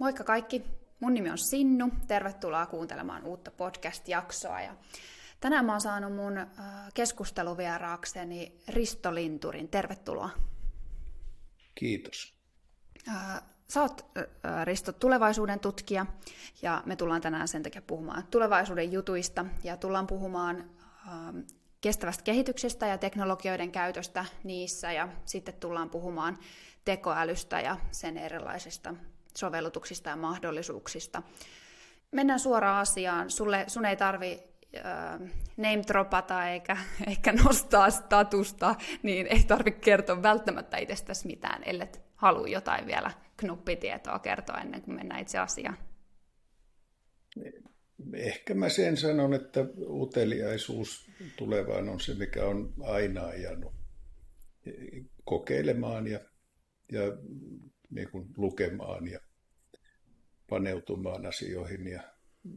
Moikka kaikki! Mun nimi on Sinnu. Tervetuloa kuuntelemaan uutta podcast-jaksoa. Ja tänään mä oon saanut mun keskusteluvieraakseni Risto Linturin. Tervetuloa. Kiitos. Sä oot, Risto, tulevaisuuden tutkija ja me tullaan tänään sen takia puhumaan tulevaisuuden jutuista ja tullaan puhumaan kestävästä kehityksestä ja teknologioiden käytöstä niissä ja sitten tullaan puhumaan tekoälystä ja sen erilaisista sovellutuksista ja mahdollisuuksista. Mennään suoraan asiaan. Sun ei tarvi name-dropata eikä nostaa statusta, niin ei tarvitse kertoa välttämättä itsestäsi mitään, ellet halua jotain vielä knoppitietoa kertoa ennen kuin mennään itse asiaan. Ehkä mä sen sanon, että uteliaisuus tulevaan on se, mikä on aina ajanut kokeilemaan ja niin kuin lukemaan ja paneutumaan asioihin. Ja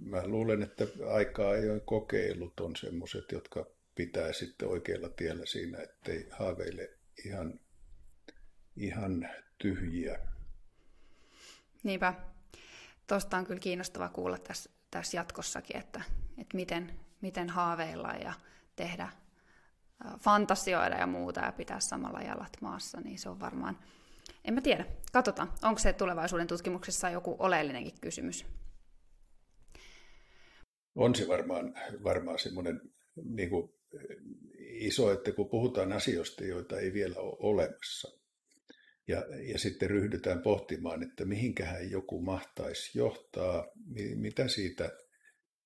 mä luulen, että aika ajoin kokeilut on semmoiset, jotka pitää sitten oikealla tiellä siinä, ettei haaveile ihan tyhjiä. Niinpä. Tuosta on kyllä kiinnostava kuulla tässä jatkossakin, että miten haaveilla ja tehdä, fantasioida ja muuta ja pitää samalla jalat maassa, niin se on varmaan, en mä tiedä, katsotaan, onko se tulevaisuuden tutkimuksessa joku oleellinenkin kysymys. On se varmaan semmoinen niin kuin iso, että kun puhutaan asioista, joita ei vielä ole olemassa, ja sitten ryhdytään pohtimaan, että mihinkähän joku mahtaisi johtaa, mitä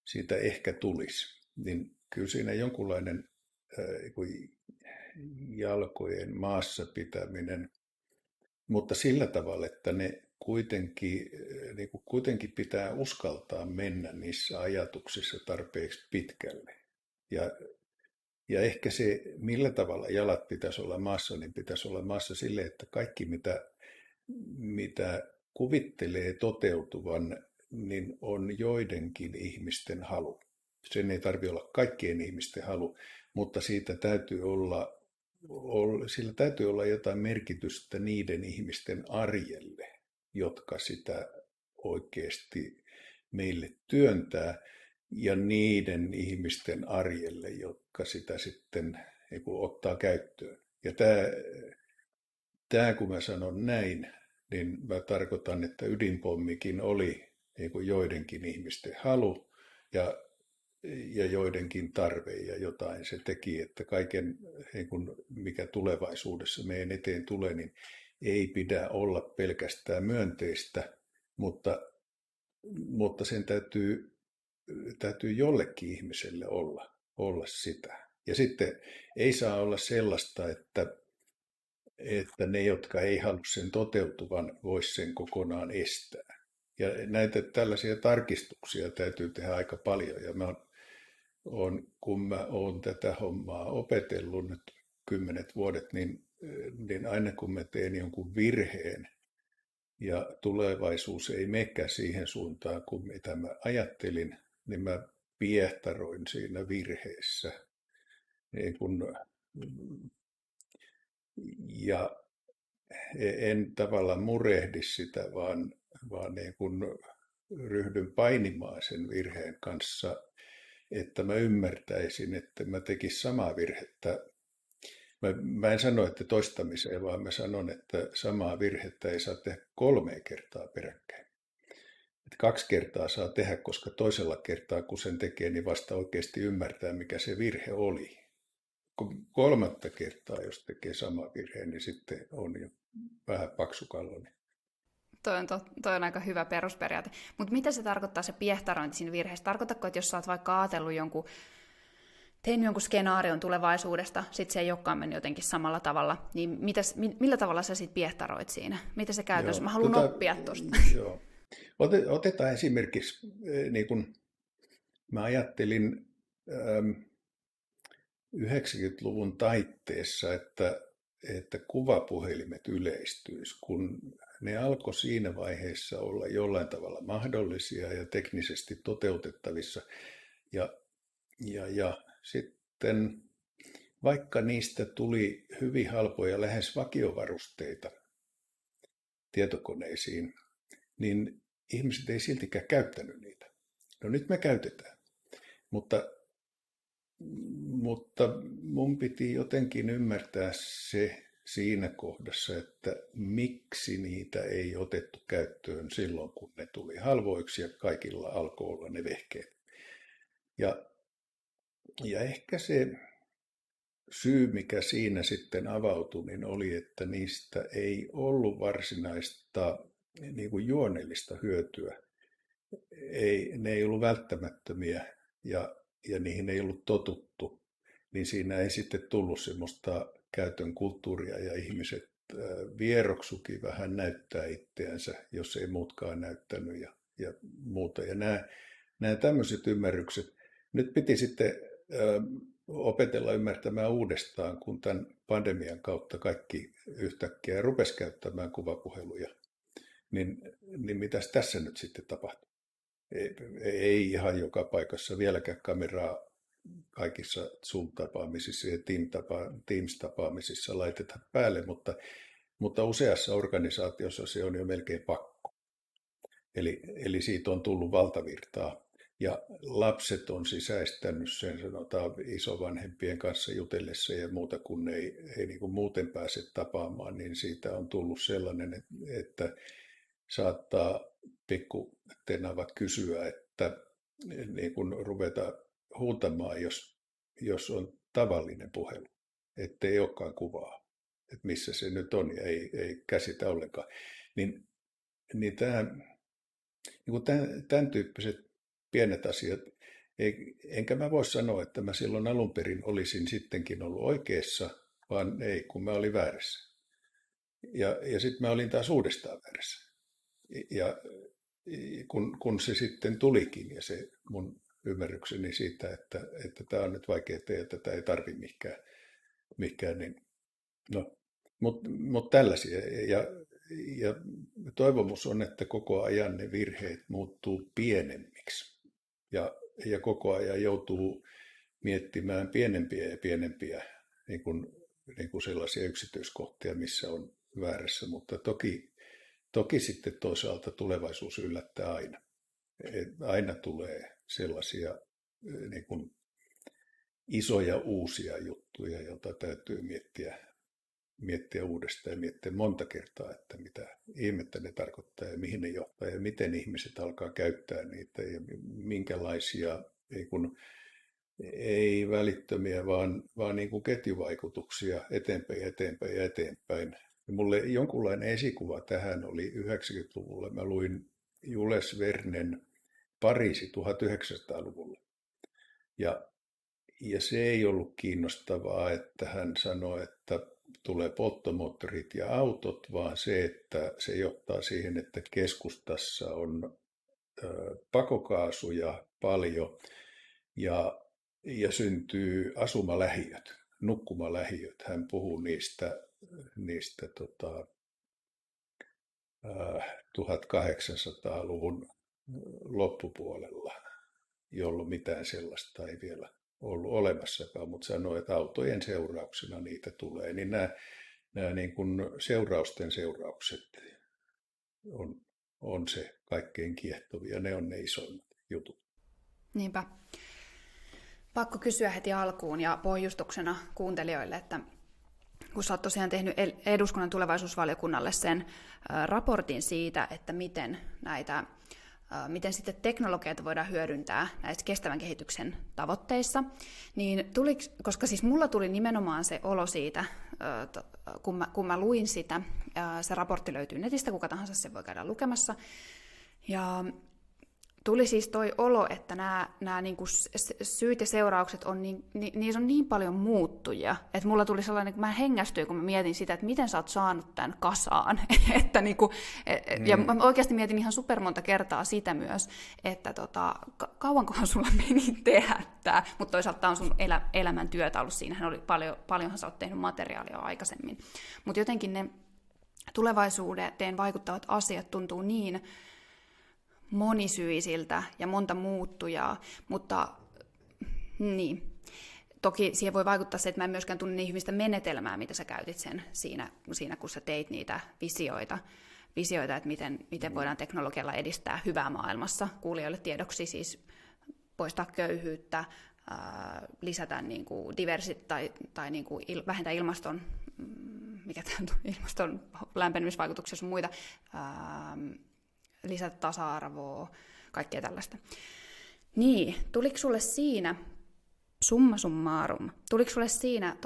siitä ehkä tulisi. Niin kyllä siinä jonkunlainen jalkojen maassa pitäminen, mutta sillä tavalla, että ne kuitenkin pitää uskaltaa mennä niissä ajatuksissa tarpeeksi pitkälle. Ja ehkä se, millä tavalla jalat pitäisi olla maassa, niin pitäisi olla maassa sille, että kaikki mitä kuvittelee toteutuvan, niin on joidenkin ihmisten halu. Sen ei tarvitse olla kaikkien ihmisten halu, mutta sillä täytyy olla jotain merkitystä niiden ihmisten arjelle, jotka sitä oikeasti meille työntää, ja niiden ihmisten arjelle, jotka sitä sitten ottaa käyttöön. Ja tämä, kun mä sanon näin, niin mä tarkoitan, että ydinpommikin oli joidenkin ihmisten halu ja joidenkin tarve, ja jotain se teki, että kaiken, mikä tulevaisuudessa meidän eteen tulee, niin ei pidä olla pelkästään myönteistä, mutta sen täytyy jollekin ihmiselle olla sitä. Ja sitten ei saa olla sellaista, että ne, jotka ei halua sen toteutuvan, voisi sen kokonaan estää. Ja näitä tällaisia tarkistuksia täytyy tehdä aika paljon. Ja kun mä oon tätä hommaa opetellut nyt 10 vuodet, niin aina kun mä teen jonkun virheen, ja tulevaisuus ei menekään siihen suuntaan kuin mitä mä ajattelin, niin mä piehtaroin siinä virheessä. Ja en tavallaan murehdi sitä, vaan niin kun ryhdyn painimaan sen virheen kanssa, että mä ymmärtäisin, että mä tekisin samaa virhettä. Mä en sano, että toistamiseen, vaan mä sanon, että samaa virhettä ei saa tehdä 3 kertaa peräkkäin. Että 2 kertaa saa tehdä, koska toisella kertaa, kun sen tekee, niin vasta oikeasti ymmärtää, mikä se virhe oli. 3. kertaa, jos tekee sama virhe, niin sitten on jo vähän paksukalloinen. Toi on aika hyvä perusperiaate. Mutta mitä se tarkoittaa se piehtarointi siinä virheessä? Tarkoitatko, että jos sä oot vaikka ajatellut tein jonkun skenaarion tulevaisuudesta, sitten se ei olekaan mennyt jotenkin samalla tavalla, niin millä tavalla sä sitten piehtaroit siinä? Mitä se käytännössä? Mä haluan oppia tuosta. Joo. Otetaan esimerkiksi, niin kun mä ajattelin 90-luvun taitteessa, että kuvapuhelimet yleistyisi, kun ne alkoi siinä vaiheessa olla jollain tavalla mahdollisia ja teknisesti toteutettavissa. Ja sitten vaikka niistä tuli hyvin halpoja, lähes vakiovarusteita tietokoneisiin, niin ihmiset ei siltikään käyttänyt niitä. No nyt me käytetään, mutta mun piti jotenkin ymmärtää se siinä kohdassa, että miksi niitä ei otettu käyttöön silloin, kun ne tuli halvoiksi ja kaikilla alkoi olla ne vehkeet. Ja ehkä se syy, mikä siinä sitten avautui, niin oli, että niistä ei ollut varsinaista niin kuin juonellista hyötyä. Ne ei ollut välttämättömiä ja niihin ei ollut totuttu, niin siinä ei sitten tullut semmoista käytön kulttuuria ja ihmiset vieroksukin vähän näyttää itseänsä, jos ei muutkaan näyttänyt ja muuta. Ja nämä tämmöiset ymmärrykset, nyt piti sitten opetella ymmärtämään uudestaan, kun tämän pandemian kautta kaikki yhtäkkiä rupesi käyttämään kuvapuheluja, niin mitäs tässä nyt sitten tapahtuu? Ei ihan joka paikassa vieläkään kameraa kaikissa Zoom-tapaamisissa ja Teams-tapaamisissa laitetaan päälle, mutta useassa organisaatiossa se on jo melkein pakko. Eli siitä on tullut valtavirtaa. Ja lapset on sisäistänyt sen, sanotaan isovanhempien kanssa jutellessa ja muuta, kun ei niin kuin muuten pääse tapaamaan, niin siitä on tullut sellainen, että saattaa pikku tenava kysyä, että niin kuin ruveta huutamaan, jos on tavallinen puhelu, ettei olekaan kuvaa, että missä se nyt on ja ei käsitä ollenkaan. Tämän tyyppiset pienet asiat. Enkä mä voi sanoa, että mä silloin alun perin olisin sittenkin ollut oikeassa, vaan ei, kun mä olin väärässä. Ja sitten mä olin taas uudestaan väärässä. Ja kun se sitten tulikin ja se mun ymmärrykseni siitä, että tämä on nyt vaikea tehdä, tätä ei tarvitse mihinkään, niin no, mut tällaisia. Ja toivomus on, että koko ajan ne virheet muuttuu pienemmiksi. Ja koko ajan joutuu miettimään pienempiä ja pienempiä niin kuin sellaisia yksityiskohtia, missä on väärässä. Mutta toki sitten toisaalta tulevaisuus yllättää aina. Aina tulee sellaisia niin kuin isoja uusia juttuja, joita täytyy miettiä uudestaan ja miettiä monta kertaa, että mitä ihmettä ne tarkoittaa ja mihin ne johtaa ja miten ihmiset alkaa käyttää niitä ja minkälaisia ei välittömiä, vaan niin kuin ketjuvaikutuksia eteenpäin. Ja mulle jonkunlainen esikuva tähän oli 90-luvulla. Mä luin Jules Vernen Pariisi 1900-luvulla. Ja se ei ollut kiinnostavaa, että hän sanoi, että tulee polttomoottorit ja autot, vaan se, että se johtaa siihen, että keskustassa on pakokaasuja paljon ja syntyy asumalähiöt, nukkumalähiöt. Hän puhuu niistä 1800-luvun loppupuolella, jolloin mitään sellaista ei vielä ollut olemassakaan, mutta sanoi, että autojen seurauksena niitä tulee. Niin nämä niin kuin seurausten seuraukset on se kaikkein kiehtovia. Ne on ne isommat jutut. Niinpä. Pakko kysyä heti alkuun ja pohjustuksena kuuntelijoille, että kun sä oot tosiaan tehnyt eduskunnan tulevaisuusvaliokunnalle sen raportin siitä, että miten sitten teknologiat voidaan hyödyntää näissä kestävän kehityksen tavoitteissa, niin koska siis mulla tuli nimenomaan se olo siitä, kun mä luin sitä, se raportti löytyy netistä, kuka tahansa sen voi käydä lukemassa, ja tuli siis toi olo, että nämä niinku syyt ja seuraukset on niissä on niin paljon muuttujia, että mulla tuli sellainen, kun mä hengästyin, kun mä mietin sitä, että miten sä oot saanut tämän kasaan. Että niinku, ja mä oikeasti mietin ihan supermonta kertaa sitä myös, että kauankohan sulla meni tehdä tämä, mutta toisaalta tämä on sun elämän työtä ollut. Siinähän oli paljonhan sä oot tehnyt materiaalia aikaisemmin. Mutta jotenkin ne tulevaisuuteen vaikuttavat asiat tuntuu niin monisyisiltä ja monta muuttujaa, mutta niin. Toki siihen voi vaikuttaa se, että mä en myöskään tunne niin hyvistä menetelmää, mitä sä käytit sen siinä kun sä teit niitä visioita, visioita, että miten voidaan teknologialla edistää hyvää maailmassa. Kuulijoille tiedoksi siis poistaa köyhyyttä, lisätä niin kuin tai niin kuin vähentää ilmaston, mikä ilmaston lämpenemisvaikutuksia ja muita, lisätä tasa-arvoa, kaikkea tällaista. Niin, tuliko sulle siinä, summa summarum, tuliko sulle siinä,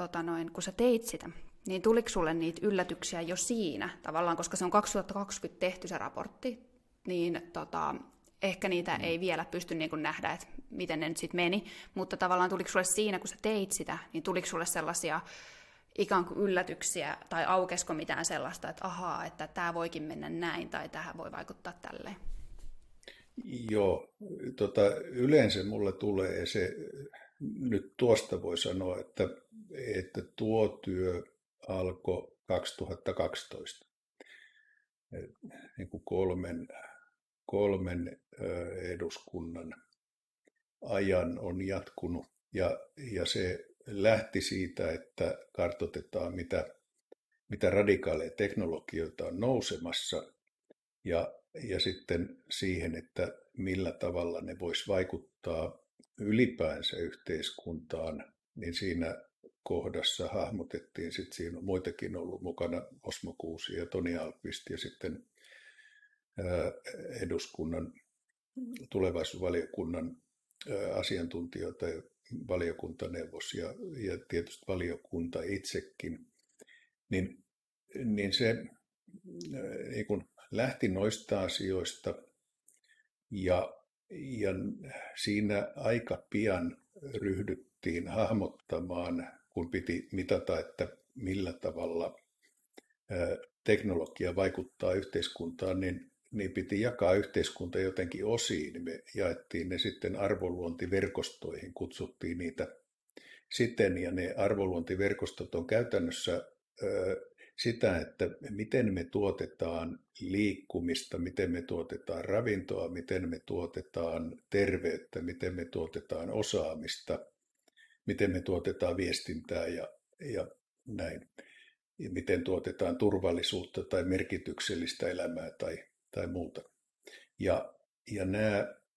kun sä teit sitä, niin tuliko sulle niitä yllätyksiä jo siinä, tavallaan, koska se on 2020 tehty se raportti, niin ehkä niitä ei vielä pysty niin kuin nähdä, että miten ne nyt sitten meni, mutta tavallaan tuliko sulle siinä, kun sä teit sitä, niin tuliko sulle sellaisia ikään kuin yllätyksiä, tai aukesko mitään sellaista, että ahaa, että tämä voikin mennä näin, tai tähän voi vaikuttaa tälleen? Joo, yleensä mulle tulee se, nyt tuosta voi sanoa, että tuo työ alkoi 2012, niin kuin kolmen eduskunnan ajan on jatkunut, ja se lähti siitä, että kartoitetaan mitä radikaaleja teknologioita on nousemassa, ja sitten siihen, että millä tavalla ne vois vaikuttaa ylipäänsä yhteiskuntaan, niin siinä kohdassa hahmotettiin, sitten siinä on muitakin ollut mukana, Osmo Kuusi ja Toni Alpvist ja sitten eduskunnan tulevaisuusvaliokunnan asiantuntijoita ja valiokuntaneuvos ja tietysti valiokunta itsekin, niin se niin kun lähti noista asioista ja siinä aika pian ryhdyttiin hahmottamaan, kun piti mitata, että millä tavalla teknologia vaikuttaa yhteiskuntaan, niin piti jakaa yhteiskunta jotenkin osiin. Me jaettiin ne sitten arvoluontiverkostoihin, kutsuttiin niitä siten, ja ne arvoluontiverkostot on käytännössä sitä, että miten me tuotetaan liikkumista, miten me tuotetaan ravintoa, miten me tuotetaan terveyttä, miten me tuotetaan osaamista, miten me tuotetaan viestintää ja näin. Ja miten tuotetaan turvallisuutta tai merkityksellistä elämää tai muuta. Ja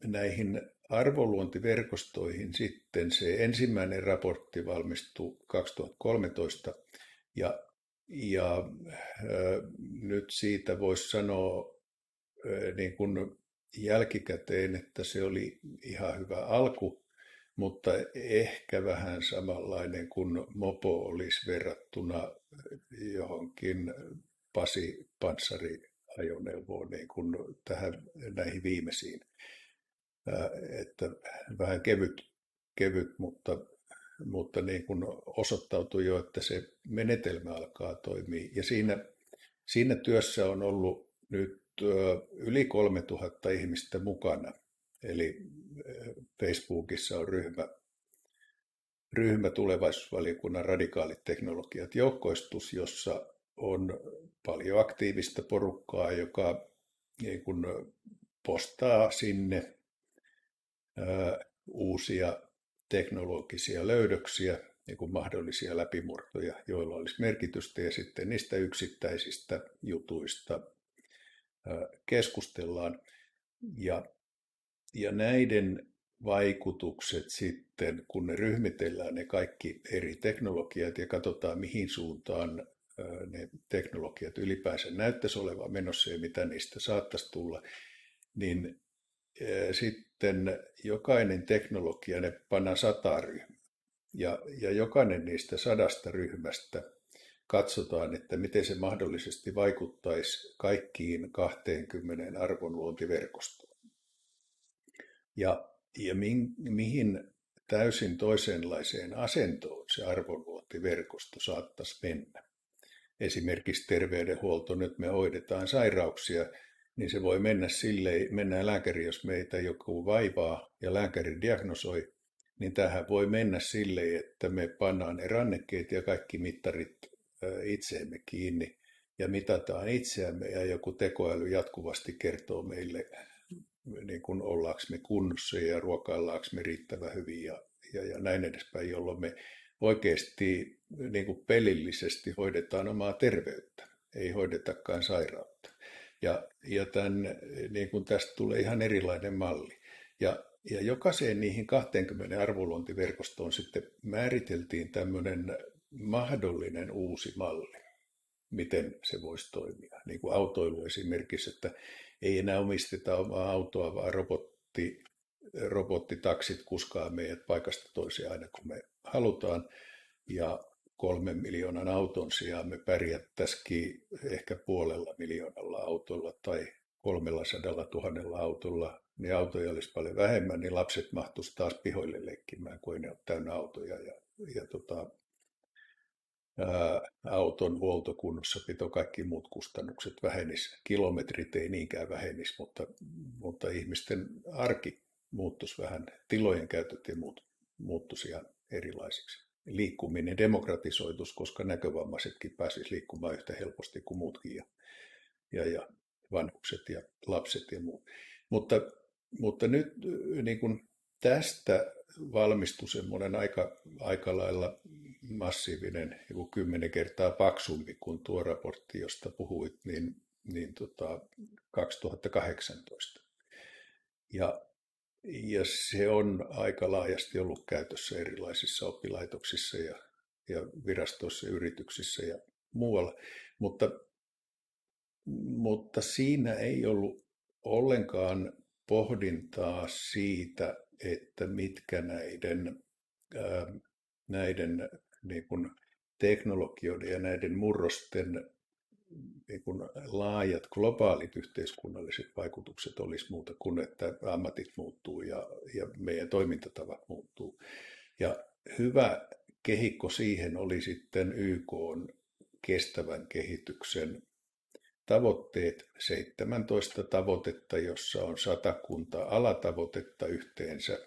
näihin arvoluontiverkostoihin sitten se ensimmäinen raportti valmistui 2013, ja nyt siitä voisi sanoa niin kuin jälkikäteen, että se oli ihan hyvä alku, mutta ehkä vähän samanlainen kuin mopo olisi verrattuna johonkin Pasi-panssariajoneuvoon niin kuin näihin viimeisiin. Että vähän kevyt mutta niin kuin osoittautui jo, että se menetelmä alkaa toimia. Ja siinä työssä on ollut nyt yli 3000 ihmistä mukana. Eli Facebookissa on ryhmä tulevaisuusvaliokunnan radikaalit teknologiat joukkoistus, jossa on paljon aktiivista porukkaa, joka niin kuin postaa sinne uusia teknologisia löydöksiä, niin kuin mahdollisia läpimurtoja, joilla olisi merkitystä, ja sitten niistä yksittäisistä jutuista keskustellaan. Ja näiden vaikutukset sitten, kun ne ryhmitellään ne kaikki eri teknologiat ja katsotaan, mihin suuntaan ne teknologiat ylipäänsä näyttäisi olevan menossa ja mitä niistä saattaisi tulla, niin sitten jokainen teknologia, ne pannaan 100 ryhmää, ja jokainen niistä 100 ryhmästä katsotaan, että miten se mahdollisesti vaikuttaisi kaikkiin 20 arvonluontiverkostoon. Ja mihin täysin toisenlaiseen asentoon se arvonluontiverkosto saattaisi mennä. Esimerkiksi terveydenhuolto, nyt me hoidetaan sairauksia, niin se voi mennä silleen, mennään lääkäri, jos meitä joku vaivaa ja lääkäri diagnosoi, niin tämähän voi mennä silleen, että me pannaan ne rannekkeet ja kaikki mittarit itseemme kiinni ja mitataan itseämme ja joku tekoäly jatkuvasti kertoo meille, niin kuin ollaanko me kunnossa ja ruokaillaanko me riittävän hyvin ja näin edespäin, jolloin me oikeasti niin kuin pelillisesti hoidetaan omaa terveyttä, ei hoidetakaan sairautta. Ja tämän, niin kuin tästä tulee ihan erilainen malli. Ja jokaiseen niihin 20 arvoluontiverkostoon sitten määriteltiin tämmöinen mahdollinen uusi malli, miten se voisi toimia. Niin kuin autoilu esimerkiksi, että ei enää omisteta omaa autoa, vaan robottitaksit kuskaa meidät paikasta toiseen aina kun me halutaan. Ja 3 miljoonan auton sijaan me pärjättäisikin ehkä 1,5 miljoonalla autolla tai 300 000 autolla. Niin autoja olisi paljon vähemmän, niin lapset mahtuisi taas pihoille leikkimään, kun ei ne ole täynnä autoja. Auton huoltokunnossapito, kaikki muut kustannukset vähenisi. Kilometrit ei niinkään vähenisi, mutta ihmisten arki muuttuisi vähän. Tilojen käytöt ja muut muuttuisi ihan erilaisiksi. Liikkuminen demokratisoitus, koska näkövammaisetkin pääsisivät liikkumaan yhtä helposti kuin muutkin ja vanhukset ja lapset ja muut. Mutta nyt niin kun tästä valmistui semmoinen aika lailla massiivinen, joku 10 kertaa paksumpi kuin tuo raportti, josta puhuit, niin 2018. Ja se on aika laajasti ollut käytössä erilaisissa oppilaitoksissa ja virastoissa, yrityksissä ja muualla. Mutta siinä ei ollut ollenkaan pohdintaa siitä, että mitkä näiden niin kuin teknologioiden ja näiden murrosten niin kuin laajat globaalit yhteiskunnalliset vaikutukset olisi muuta kuin, että ammatit muuttuu ja meidän toimintatavat muuttuu. Ja hyvä kehikko siihen oli sitten YK:n kestävän kehityksen tavoitteet, 17 tavoitetta, jossa on 100 alatavoitetta yhteensä.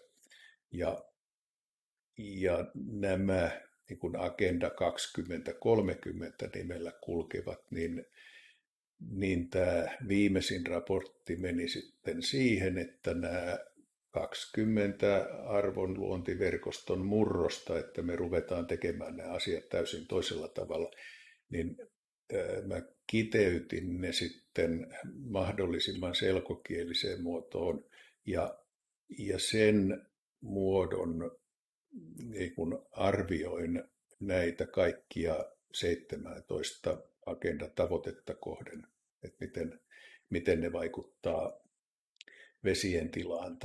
Ja nämä niin kuin Agenda 2030 nimellä kulkevat, niin tämä viimeisin raportti meni sitten siihen, että nämä 20 arvonluontiverkoston murrosta, että me ruvetaan tekemään nämä asiat täysin toisella tavalla, niin mä kiteytin ne sitten mahdollisimman selkokieliseen muotoon ja sen muodon niin kun arvioin näitä kaikkia 17 agendatavoitetta kohden, että miten ne vaikuttaa vesien tilaan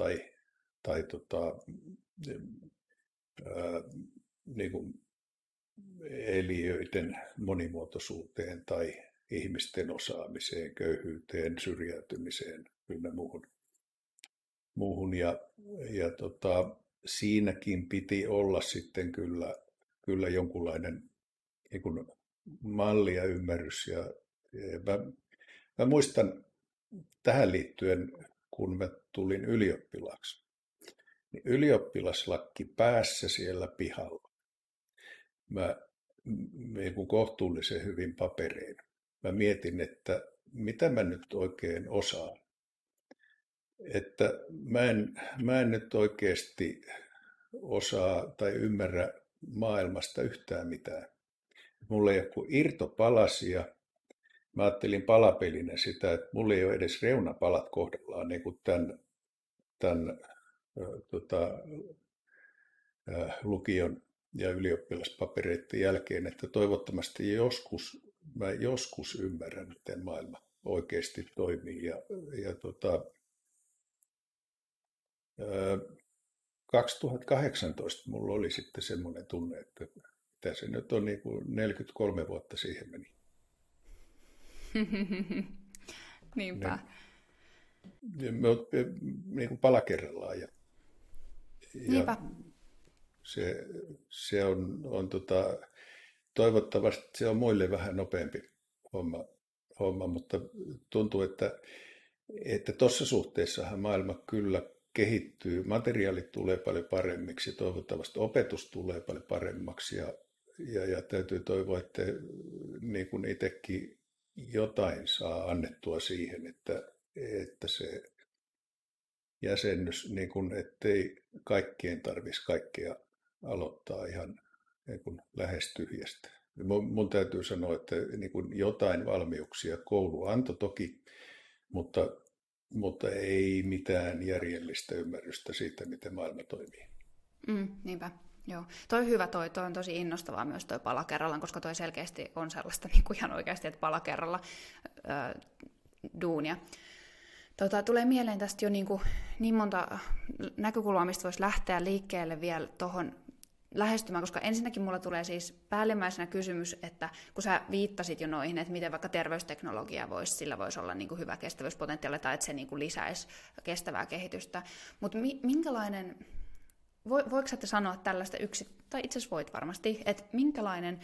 niin kun eliöiden monimuotoisuuteen tai ihmisten osaamiseen, köyhyyteen, syrjäytymiseen ynnä muuhun. Siinäkin piti olla sitten kyllä jonkunlainen niin kuin malli ja ymmärrys. Ja mä muistan tähän liittyen, kun mä tulin ylioppilaaksi, niin ylioppilaslakki päässä siellä pihalla. Mä niin kohtuullisen hyvin paperein. Mä mietin, että mitä mä nyt oikein osaan. Että mä en nyt oikeasti osaa tai ymmärrä maailmasta yhtään mitään. Mulla ei ole kuin irtopalasia. Mä ajattelin palapelinä sitä, että mulla ei ole edes reunapalat kohdallaan niin kuin tämän lukion ja ylioppilaspapereiden jälkeen, että toivottavasti mä joskus ymmärrän, miten maailma oikeasti toimii. 2018 mulla oli sitten semmoinen tunne, että mitä se nyt on, niin kuin 43 vuotta siihen meni. Niinpä. Niin kuin pala kerrallaan. Niinpä. Se on toivottavasti se on muille vähän nopeampi homma, mutta tuntuu, että tuossa suhteessahan maailma kyllä kehittyy. Materiaalit tulee paljon paremmiksi, toivottavasti opetus tulee paljon paremmaksi ja täytyy toivoa, että niin kuin itsekin jotain saa annettua siihen, että se jäsennys, niin kuin, ettei kaikkien tarvitsisi kaikkea aloittaa ihan niin lähes tyhjästä. Mun täytyy sanoa, että niin jotain valmiuksia koulu antoi toki mutta ei mitään järjellistä ymmärrystä siitä, miten maailma toimii. Niinpä. Joo, toi on hyvä, toi on tosi innostavaa myös toi pala kerrallaan, koska toi selkeästi on sellaista niin kuin ihan oikeasti, että pala kerralla duunia. Tulee mieleen tästä jo niin monta näkökulmaa, mistä voisi lähteä liikkeelle vielä tuohon lähestymään, koska ensinnäkin mulla tulee siis päällimmäisenä kysymys, että kun sä viittasit jo noihin, että miten vaikka terveysteknologia voisi olla niin kuin hyvä kestävyyspotentiaali tai että se niin kuin lisäisi kestävää kehitystä, mutta minkälainen... Voiko sä sanoa tällaista tai itse asiassa voit varmasti, että minkälainen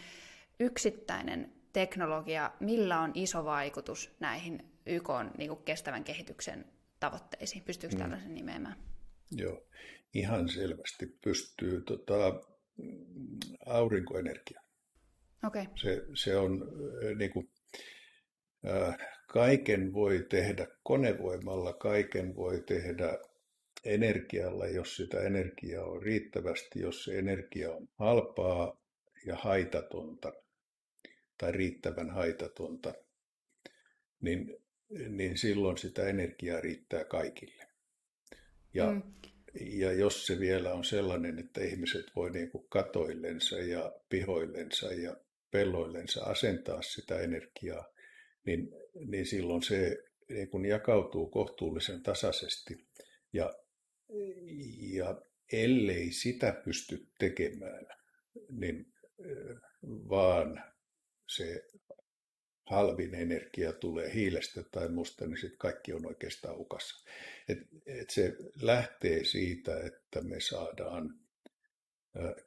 yksittäinen teknologia, millä on iso vaikutus näihin YK:n niin kuin kestävän kehityksen tavoitteisiin? Pystyykö tällaisen nimeämään? Joo, ihan selvästi pystyy aurinkoenergia. Okay. Se on niin kuin, kaiken voi tehdä konevoimalla, kaiken voi tehdä energialla, jos sitä energiaa on riittävästi, jos se energia on halpaa ja haitatonta tai riittävän haitatonta, niin silloin sitä energiaa riittää kaikille. Ja jos se vielä on sellainen, että ihmiset voi niin kuin katoillensa ja pihoillensa ja pelloillensa asentaa sitä energiaa, niin silloin se niin kuin jakautuu kohtuullisen tasaisesti. Ja ellei sitä pysty tekemään, niin vaan se halvin energia tulee hiilestä tai musta, niin sitten kaikki on oikeastaan hukassa. Et se lähtee siitä, että me saadaan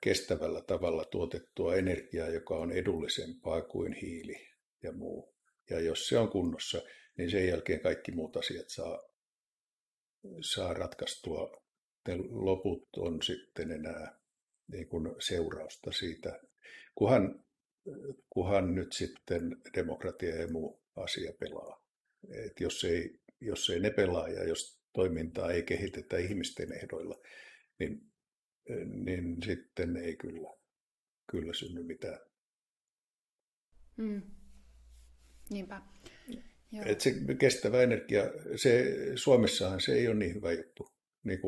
kestävällä tavalla tuotettua energiaa, joka on edullisempaa kuin hiili ja muu. Ja jos se on kunnossa, niin sen jälkeen kaikki muut asiat saa ratkaistua. Ne loput on sitten enää niin kuin seurausta siitä, kunhan nyt sitten demokratia ja muu asia pelaa. Et jos ei ne pelaa ja jos toimintaa ei kehitetä ihmisten ehdoilla, niin sitten ei kyllä synny mitään. Niinpä. Että se kestävä energia, Suomessahan se ei ole niin hyvä juttu, niin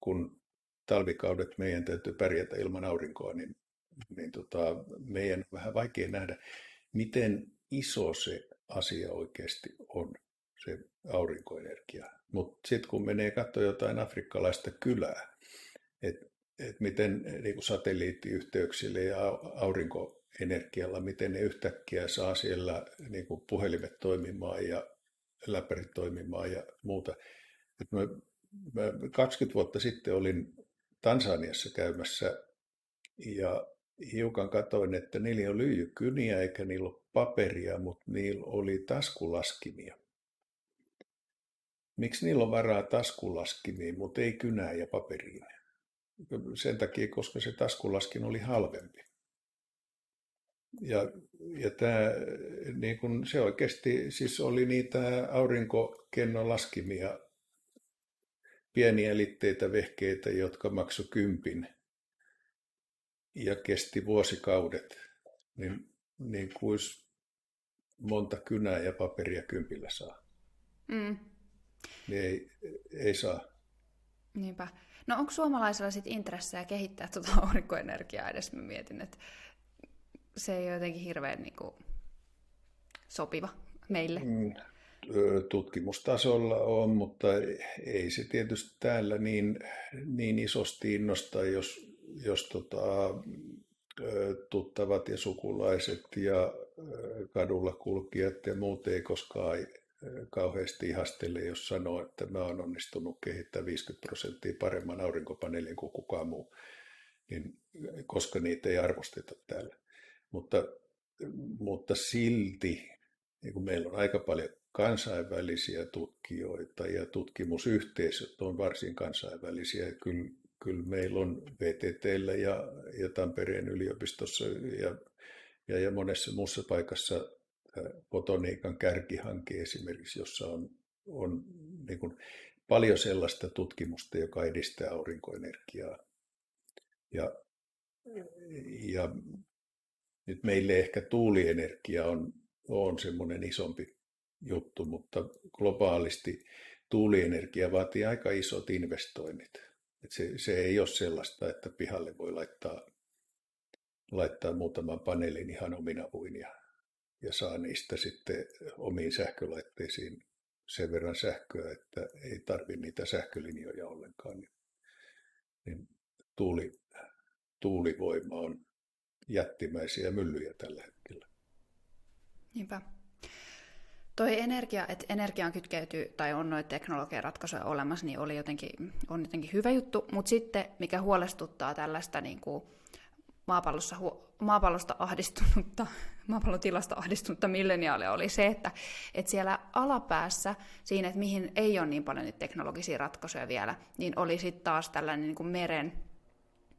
kun talvikaudet meidän täytyy pärjätä ilman aurinkoa, meidän on vähän vaikea nähdä, miten iso se asia oikeasti on, se aurinkoenergia. Mutta sitten kun menee katsoa jotain afrikkalaista kylää, että miten niin satelliittiyhteyksillä ja aurinkoenergialla, miten ne yhtäkkiä saa siellä niin kuin puhelimet toimimaan ja läppärit toimimaan ja muuta. Mä 20 vuotta sitten olin Tansaniassa käymässä ja hiukan katsoin, että niillä on lyijykyniä eikä niillä ole paperia, mutta niillä oli taskulaskimia. Miksi niillä on varaa taskulaskimia, mutta ei kynää ja paperia? Sen takia, koska se taskulaskin oli halvempi. Ja tämä, niin kun se oikeasti siis oli niitä aurinkokennolaskimia, pieniä litteitä vehkeitä, jotka maksoi 10 ja kesti vuosikaudet, niin kuin monta kynää ja paperia 10 saa. Niin ei saa. Niinpä. No onko suomalaisilla sitten intressejä kehittää tuota aurinkoenergiaa edes? Mä mietin, että se ei ole jotenkin hirveän niin kuin sopiva meille. Tutkimustasolla on, mutta ei se tietysti täällä niin isosti innosta, jos tuttavat ja sukulaiset ja kadulla kulkijat ja muut ei koskaan kauheasti ihastele, jos sanoo, että mä oon onnistunut kehittämään 50% paremman aurinkopaneelin kuin kukaan muu, niin, koska niitä ei arvosteta täällä. Mutta silti niin kun meillä on aika paljon kansainvälisiä tutkijoita ja tutkimusyhteisöt on varsin kansainvälisiä. Kyllä meillä on VTT:llä ja Tampereen yliopistossa ja monessa muussa paikassa Fotoniikan kärkihanke esimerkiksi, jossa on niin kun paljon sellaista tutkimusta, joka edistää aurinkoenergiaa. Ja nyt meille ehkä tuulienergia on semmoinen isompi juttu, mutta globaalisti tuulienergia vaatii aika isot investoinnit. Että se ei ole sellaista, että pihalle voi laittaa muutaman paneelin ihan ominavuin ja saa niistä sitten omiin sähkölaitteisiin sen verran sähköä, että ei tarvitse niitä sähkölinjoja ollenkaan. Niin tuulivoima on jättimäisiä myllyjä tällä hetkellä. Niinpä. Toi energia, että energiaan kytkeytyy tai on noita teknologiaratkaisuja olemassa, niin on jotenkin hyvä juttu, mutta sitten mikä huolestuttaa tällaista niin kuin maapallotilasta ahdistunutta milleniaalia oli se, että siellä alapäässä siinä, että mihin ei ole niin paljon nyt teknologisia ratkaisuja vielä, niin oli sitten taas tällainen niin kuin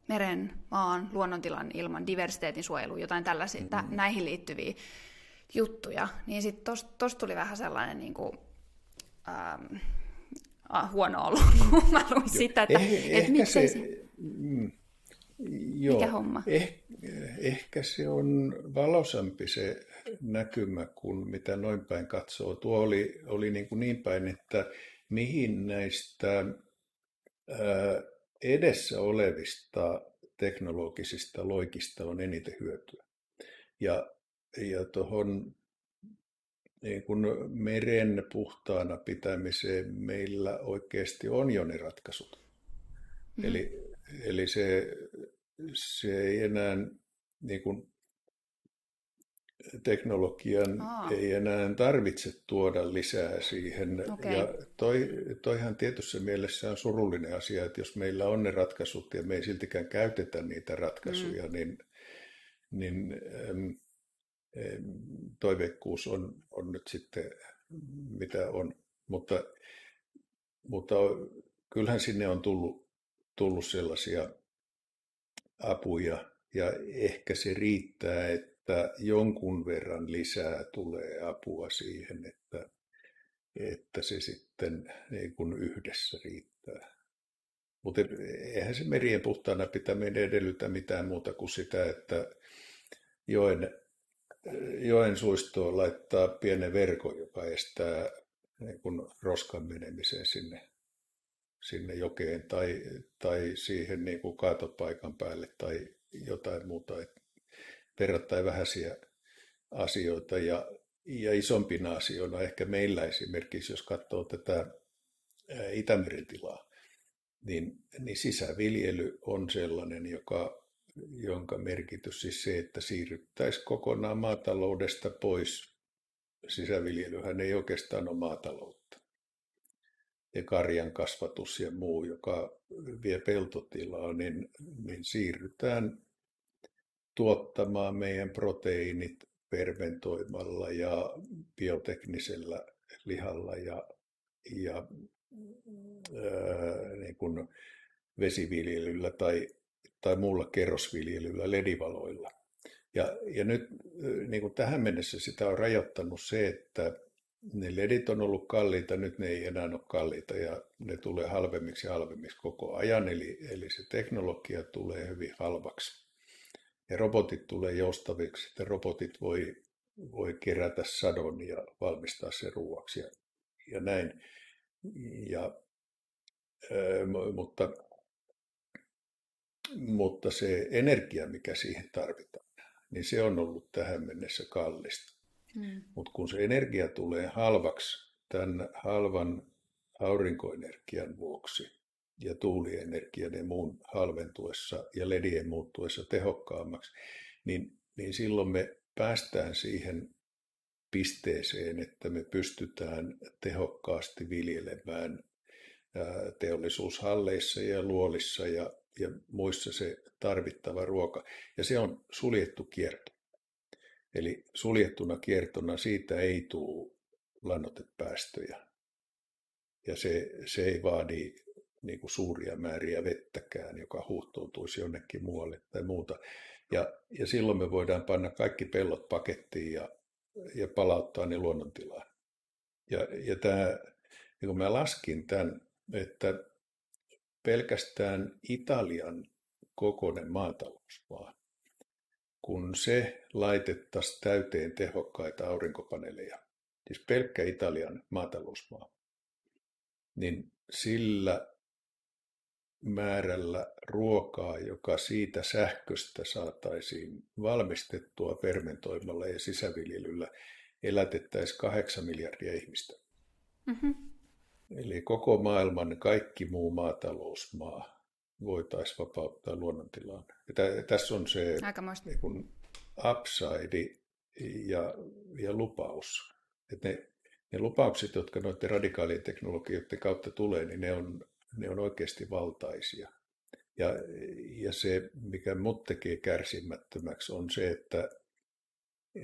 meren, maan, luonnontilan, ilman, diversiteetin suojelu, jotain tällaisia näihin liittyviä juttuja. Niin sitten tuosta tuli vähän sellainen niin kuin, huono olo, kun mä luin sitä, että miksei se... Joo, mikä homma? Ehkä se on valoisampi se näkymä kuin mitä noin päin katsoo. Tuo oli niin päin, että mihin näistä edessä olevista teknologisista loikista on eniten hyötyä. Ja tuohon niin kun meren puhtaana pitämiseen meillä oikeasti on jo ne ratkaisut. Mm-hmm. Eli se ei enää niin kuin teknologian ei enää tarvitse tuoda lisää siihen. Okay. Ja toihan tietyssä mielessä on surullinen asia, että jos meillä on ne ratkaisut ja me ei siltikään käytetä niitä ratkaisuja, niin toiveikkuus on nyt sitten mitä on. Mutta kyllähän sinne on tullut sellaisia apuja, ja ehkä se riittää, että jonkun verran lisää tulee apua siihen, että se sitten niin kuin yhdessä riittää. Mutta eihän se merien puhtaana pitäminen edellytä mitään muuta kuin sitä, että joen suistoon laittaa pienen verkon, joka estää niin kuin roskan menemisen sinne jokeen tai siihen niin kuin kaatopaikan päälle tai jotain muuta. Verrattain vähäisiä asioita ja isompina asioina ehkä meillä esimerkiksi, jos katsoo tätä Itämeren tilaa, niin sisäviljely on sellainen, jonka merkitys siis se, että siirryttäisiin kokonaan maataloudesta pois. Sisäviljelyhän ei oikeastaan ole maataloutta. Ja karjan kasvatus ja muu, joka vie peltotilaa, niin siirrytään tuottamaan meidän proteiinit fermentoimalla ja bioteknisellä lihalla ja niin kuin vesiviljelyllä tai muulla kerrosviljelyllä, ledivaloilla. Ja nyt niin kuin tähän mennessä sitä on rajoittanut se, että ne ledit on ollut kalliita, nyt ne ei enää ole kalliita ja ne tulee halvemmiksi ja halvemmiksi koko ajan. Eli se teknologia tulee hyvin halvaksi ja robotit tulee joustaviksi. Sitten robotit voi kerätä sadon ja valmistaa sen ruuaksi ja näin. Mutta se energia, mikä siihen tarvitaan, niin se on ollut tähän mennessä kallista. Mutta kun se energia tulee halvaksi tämän halvan aurinkoenergian vuoksi ja tuulienergian ja muun halventuessa ja ledien muuttuessa tehokkaammaksi, niin silloin me päästään siihen pisteeseen, että me pystytään tehokkaasti viljelemään teollisuushalleissa ja luolissa ja muissa se tarvittava ruoka. Ja se on suljettu kierto. Eli suljettuna kiertona siitä ei tule lannoitepäästöjä. Ja se ei vaadi niin kuin suuria määriä vettäkään, joka huuhtoutuisi jonnekin muualle tai muuta. Ja silloin me voidaan panna kaikki pellot pakettiin ja palauttaa ne luonnontilaan. Ja tämä, niin kuin mä laskin tämän, että pelkästään Italian kokoinen maatalous vaan. Kun se laitettaisiin täyteen tehokkaita aurinkopaneeleja, siis pelkkä Italian maatalousmaa, niin sillä määrällä ruokaa, joka siitä sähköstä saataisiin valmistettua fermentoimalla ja sisäviljelyllä, elätettäisiin 8 miljardia ihmistä. Mm-hmm. Eli koko maailman kaikki muu maatalousmaa voitaisiin vapauttaa luonnontilaan. Tässä on se niin kun upside ja lupaus. Et ne lupaukset, jotka noiden radikaalien teknologioiden kautta tulee, niin ne on oikeasti valtaisia. Ja se, mikä mut tekee kärsimättömäksi, on se,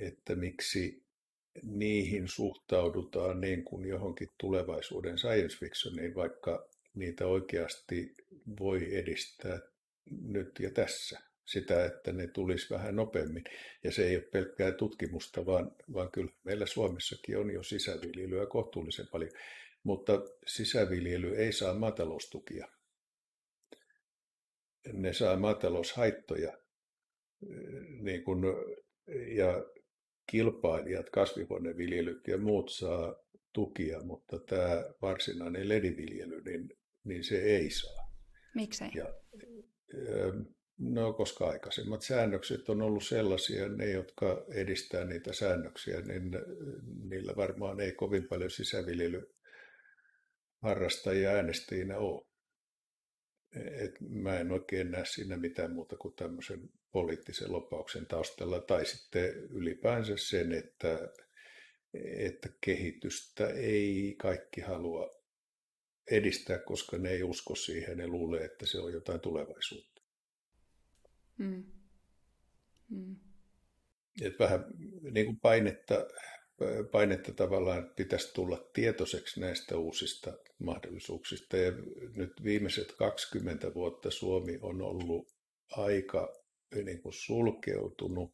että miksi niihin suhtaudutaan niin kuin johonkin tulevaisuuden science fictioniin, vaikka niitä oikeasti voi edistää nyt ja tässä. Sitä, että ne tulisi vähän nopeammin. Ja se ei ole pelkkää tutkimusta, vaan kyllä meillä Suomessakin on jo sisäviljelyä kohtuullisen paljon. Mutta sisäviljely ei saa maataloustukia. Ne saa maataloushaittoja. Niin kun, ja kilpailijat, kasvihuoneviljelyt ja muut saa tukia, mutta tämä varsinainen lediviljely, niin se ei saa. Miksei? No, koska aikaisemmat säännökset on ollut sellaisia, ne jotka edistää niitä säännöksiä, niin niillä varmaan ei kovin paljon sisäviljelyharrastajia äänestäjinä ole. Et mä en oikein näe siinä mitään muuta kuin tämmöisen poliittisen lopauksen taustalla, tai sitten ylipäänsä sen, että kehitystä ei kaikki halua edistää, koska ne ei usko siihen, ne luulee, että se on jotain tulevaisuutta. Mm. Mm. Et vähän niin kuin painetta tavallaan pitäisi tulla tietoiseksi näistä uusista mahdollisuuksista. Ja nyt viimeiset 20 vuotta Suomi on ollut aika niin kuin sulkeutunut,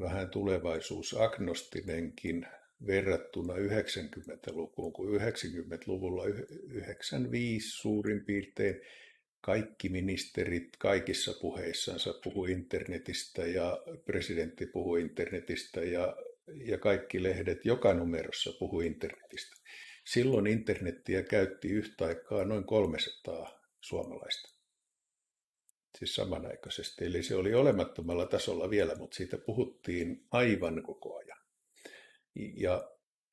vähän tulevaisuusagnostinenkin verrattuna 90-lukuun, kun 90-luvulla 95 suurin piirtein kaikki ministerit kaikissa puheissansa puhui internetistä ja presidentti puhui internetistä ja kaikki lehdet joka numerossa puhui internetistä. Silloin internettiä käytti yhtä aikaa noin 300 suomalaista. Siis samanaikaisesti. Eli se oli olemattomalla tasolla vielä, mutta siitä puhuttiin aivan koko ajan. Ja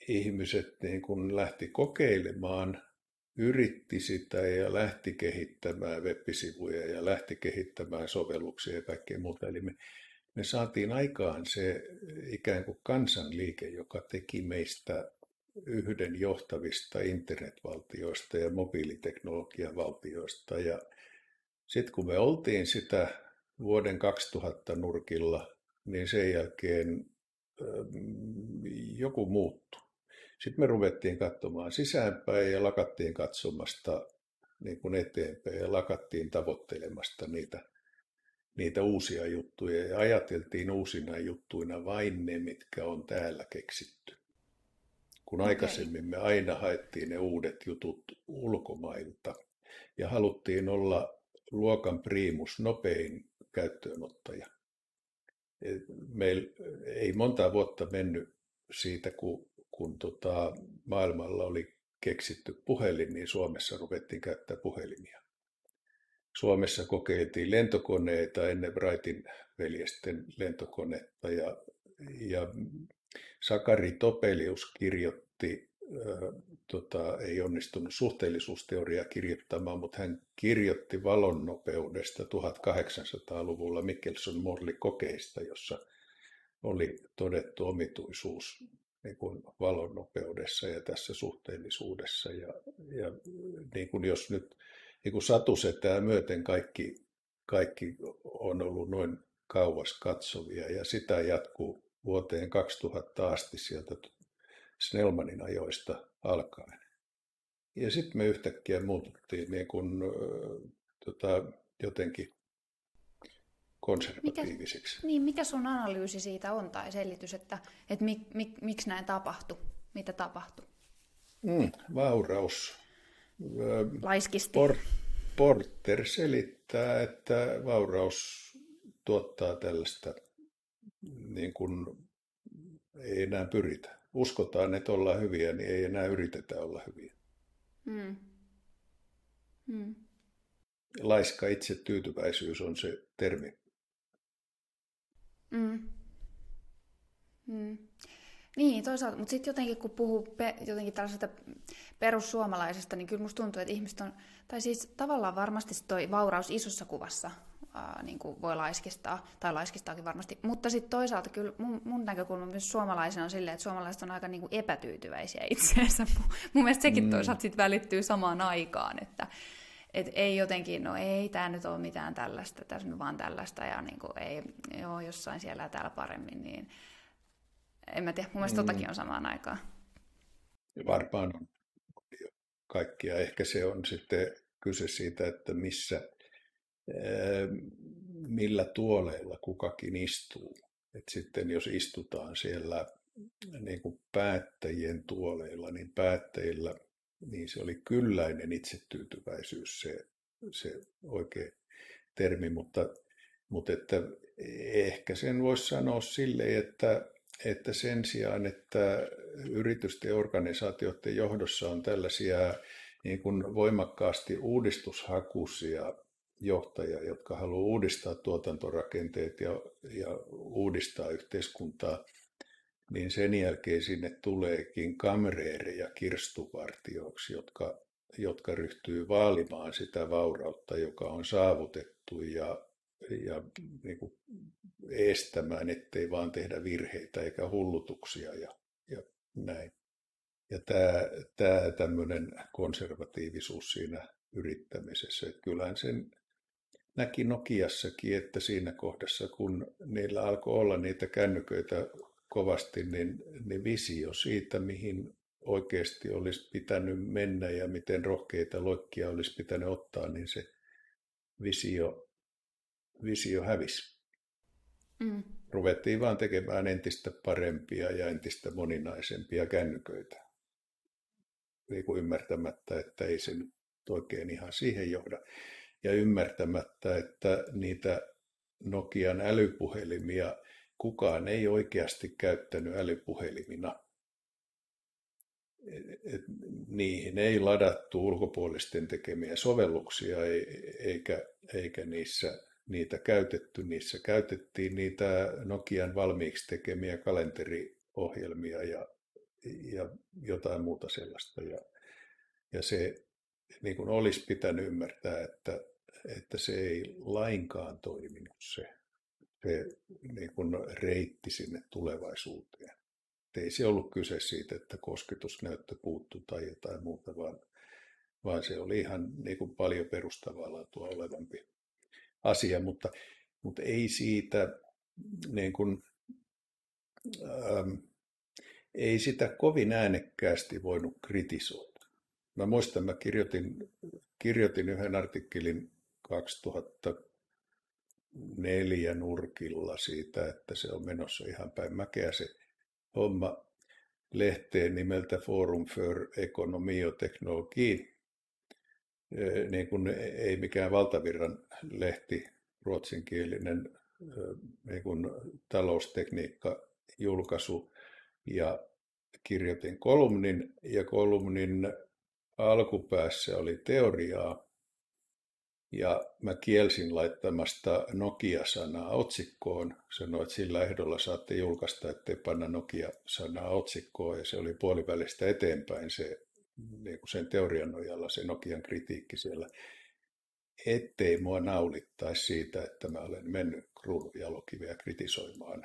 ihmiset niin kun lähti kokeilemaan, yritti sitä ja lähti kehittämään web-sivuja ja lähti kehittämään sovelluksia ja kaikkea muuta. Eli me saatiin aikaan se ikään kuin kansanliike, joka teki meistä yhden johtavista internetvaltioista ja mobiiliteknologiavaltioista. Ja sitten kun me oltiin sitä vuoden 2000 nurkilla, niin sen jälkeen joku muuttui. Sitten me ruvettiin katsomaan sisäänpäin ja lakattiin katsomasta niin kuin eteenpäin ja lakattiin tavoittelemasta niitä uusia juttuja ja ajateltiin uusina juttuina vain ne, mitkä on täällä keksitty. Kun aikaisemmin me aina haettiin ne uudet jutut ulkomailta ja haluttiin olla luokan priimus, nopein käyttöönottaja. Meillä ei monta vuotta mennyt siitä, kun maailmalla oli keksitty puhelin, niin Suomessa ruvettiin käyttää puhelimia. Suomessa kokeiltiin lentokoneita ennen Wrightin veljesten lentokonetta. Ja Sakari Topelius kirjoitti, ei onnistunut suhteellisuusteoriaa kirjoittamaan, mutta hän kirjoitti valonnopeudesta 1800-luvulla Michelson-Morley-kokeista, jossa oli todettu omituisuus niin kuin valonnopeudessa ja tässä suhteellisuudessa. Ja niin kuin jos nyt niin kuin satusetää myöten kaikki on ollut noin kauas katsovia ja sitä jatkuu vuoteen 2000 asti sieltä Snellmanin ajoista alkaen. Ja sitten me yhtäkkiä muututtiin niin kun, jotenkin konservatiivisiksi. Mikä sun analyysi siitä on tai selitys, että miksi näin tapahtui? Mitä tapahtui? Vauraus. Laiskisti. Porter selittää, että vauraus tuottaa tällaista, niin kuin ei enää pyritä. uskotaan, että ollaan hyviä, niin ei enää yritetä olla hyviä. Mm. Mm. Laiska itsetyytyväisyys on se termi. Mm. Mm. Niin, toisaalta, mutta sitten jotenkin kun puhuu jotenkin tällaisesta perussuomalaisesta, niin kyllä musta tuntuu, että ihmiset on, tai siis tavallaan varmasti toi vauraus isossa kuvassa niin kuin voi laiskistaa, tai laiskistaakin varmasti, mutta sitten toisaalta kyllä mun näkökulma myös suomalaisena on silleen, että suomalaiset on aika niin kuin epätyytyväisiä itseensä. Mun mielestä sekin toisaalta sitten välittyy samaan aikaan, että et ei jotenkin, no ei tämä nyt ole mitään tällaista, tässä on vaan tällaista, ja niin kuin ei ole jossain siellä ja täällä paremmin, niin en mä tiedä, mun mielestä totakin on samaan aikaan. Varmaan on kaikkia. Ehkä se on sitten kyse siitä, että millä tuoleilla kukakin istuu. Et sitten jos istutaan siellä niin kuin päättäjien tuoleilla, niin päättäjillä, niin se oli kylläinen itsetyytyväisyys se oikea termi, mutta että ehkä sen voisi sanoa silleen, että sen sijaan, että yritysten ja organisaatioiden johdossa on tällaisia niin kuin voimakkaasti uudistushakuisia johtajia, jotka haluaa uudistaa tuotantorakenteet ja uudistaa yhteiskuntaa, niin sen jälkeen sinne tuleekin kamreereja kirstuvartijoiksi, jotka ryhtyy vaalimaan sitä vaurautta, joka on saavutettu ja niin kuin estämään, ettei vaan tehdä virheitä eikä hullutuksia ja näin. Ja tämä tämmöinen konservatiivisuus siinä yrittämisessä, että kyllähän sen näki Nokiassakin, että siinä kohdassa, kun niillä alkoi olla niitä kännyköitä kovasti, niin visio siitä, mihin oikeasti olisi pitänyt mennä ja miten rohkeita loikkia olisi pitänyt ottaa, niin se visio hävisi. Mm. Ruvettiin vaan tekemään entistä parempia ja entistä moninaisempia kännyköitä. Niin kuin ymmärtämättä, että ei se nyt oikein ihan siihen johda. Ja ymmärtämättä, että niitä Nokian älypuhelimia kukaan ei oikeasti käyttänyt älypuhelimina. Niihin ei ladattu ulkopuolisten tekemiä sovelluksia eikä niitä käytetty. Niissä käytettiin niitä Nokian valmiiksi tekemiä kalenteriohjelmia ja jotain muuta sellaista. Ja se niin kuin olisi pitänyt ymmärtää, että se ei lainkaan toiminut se niin kuin reitti sinne tulevaisuuteen. Ei se ollut kyse siitä, että kosketusnäyttö puuttui tai jotain muuta, vaan se oli ihan niin kuin paljon perustavaa laatua olevampi asia, mutta ei siitä niin kuin, ei sitä kovin äänekkäästi voinut kritisoida. Mä muistan, mä kirjoitin yhden artikkelin 2004 nurkilla siitä, että se on menossa ihan päin mäkeä se homma, lehteen nimeltä Forum för ekonomi och teknologi. Niin kuin ei mikään valtavirran lehti, ruotsinkielinen niin kuin taloustekniikka julkaisu, ja kirjoitin kolumnin, ja kolumnin alkupäässä oli teoriaa, ja mä kielsin laittamasta Nokia-sanaa otsikkoon. Sanoin, että sillä ehdolla saatte julkaista, ettei panna Nokia-sanaa otsikkoon, ja se oli puolivälistä eteenpäin se niin kuin sen teorian nojalla se Nokian kritiikki siellä, ettei mua naulittaisi siitä, että mä olen mennyt kruununjalokiveä kritisoimaan,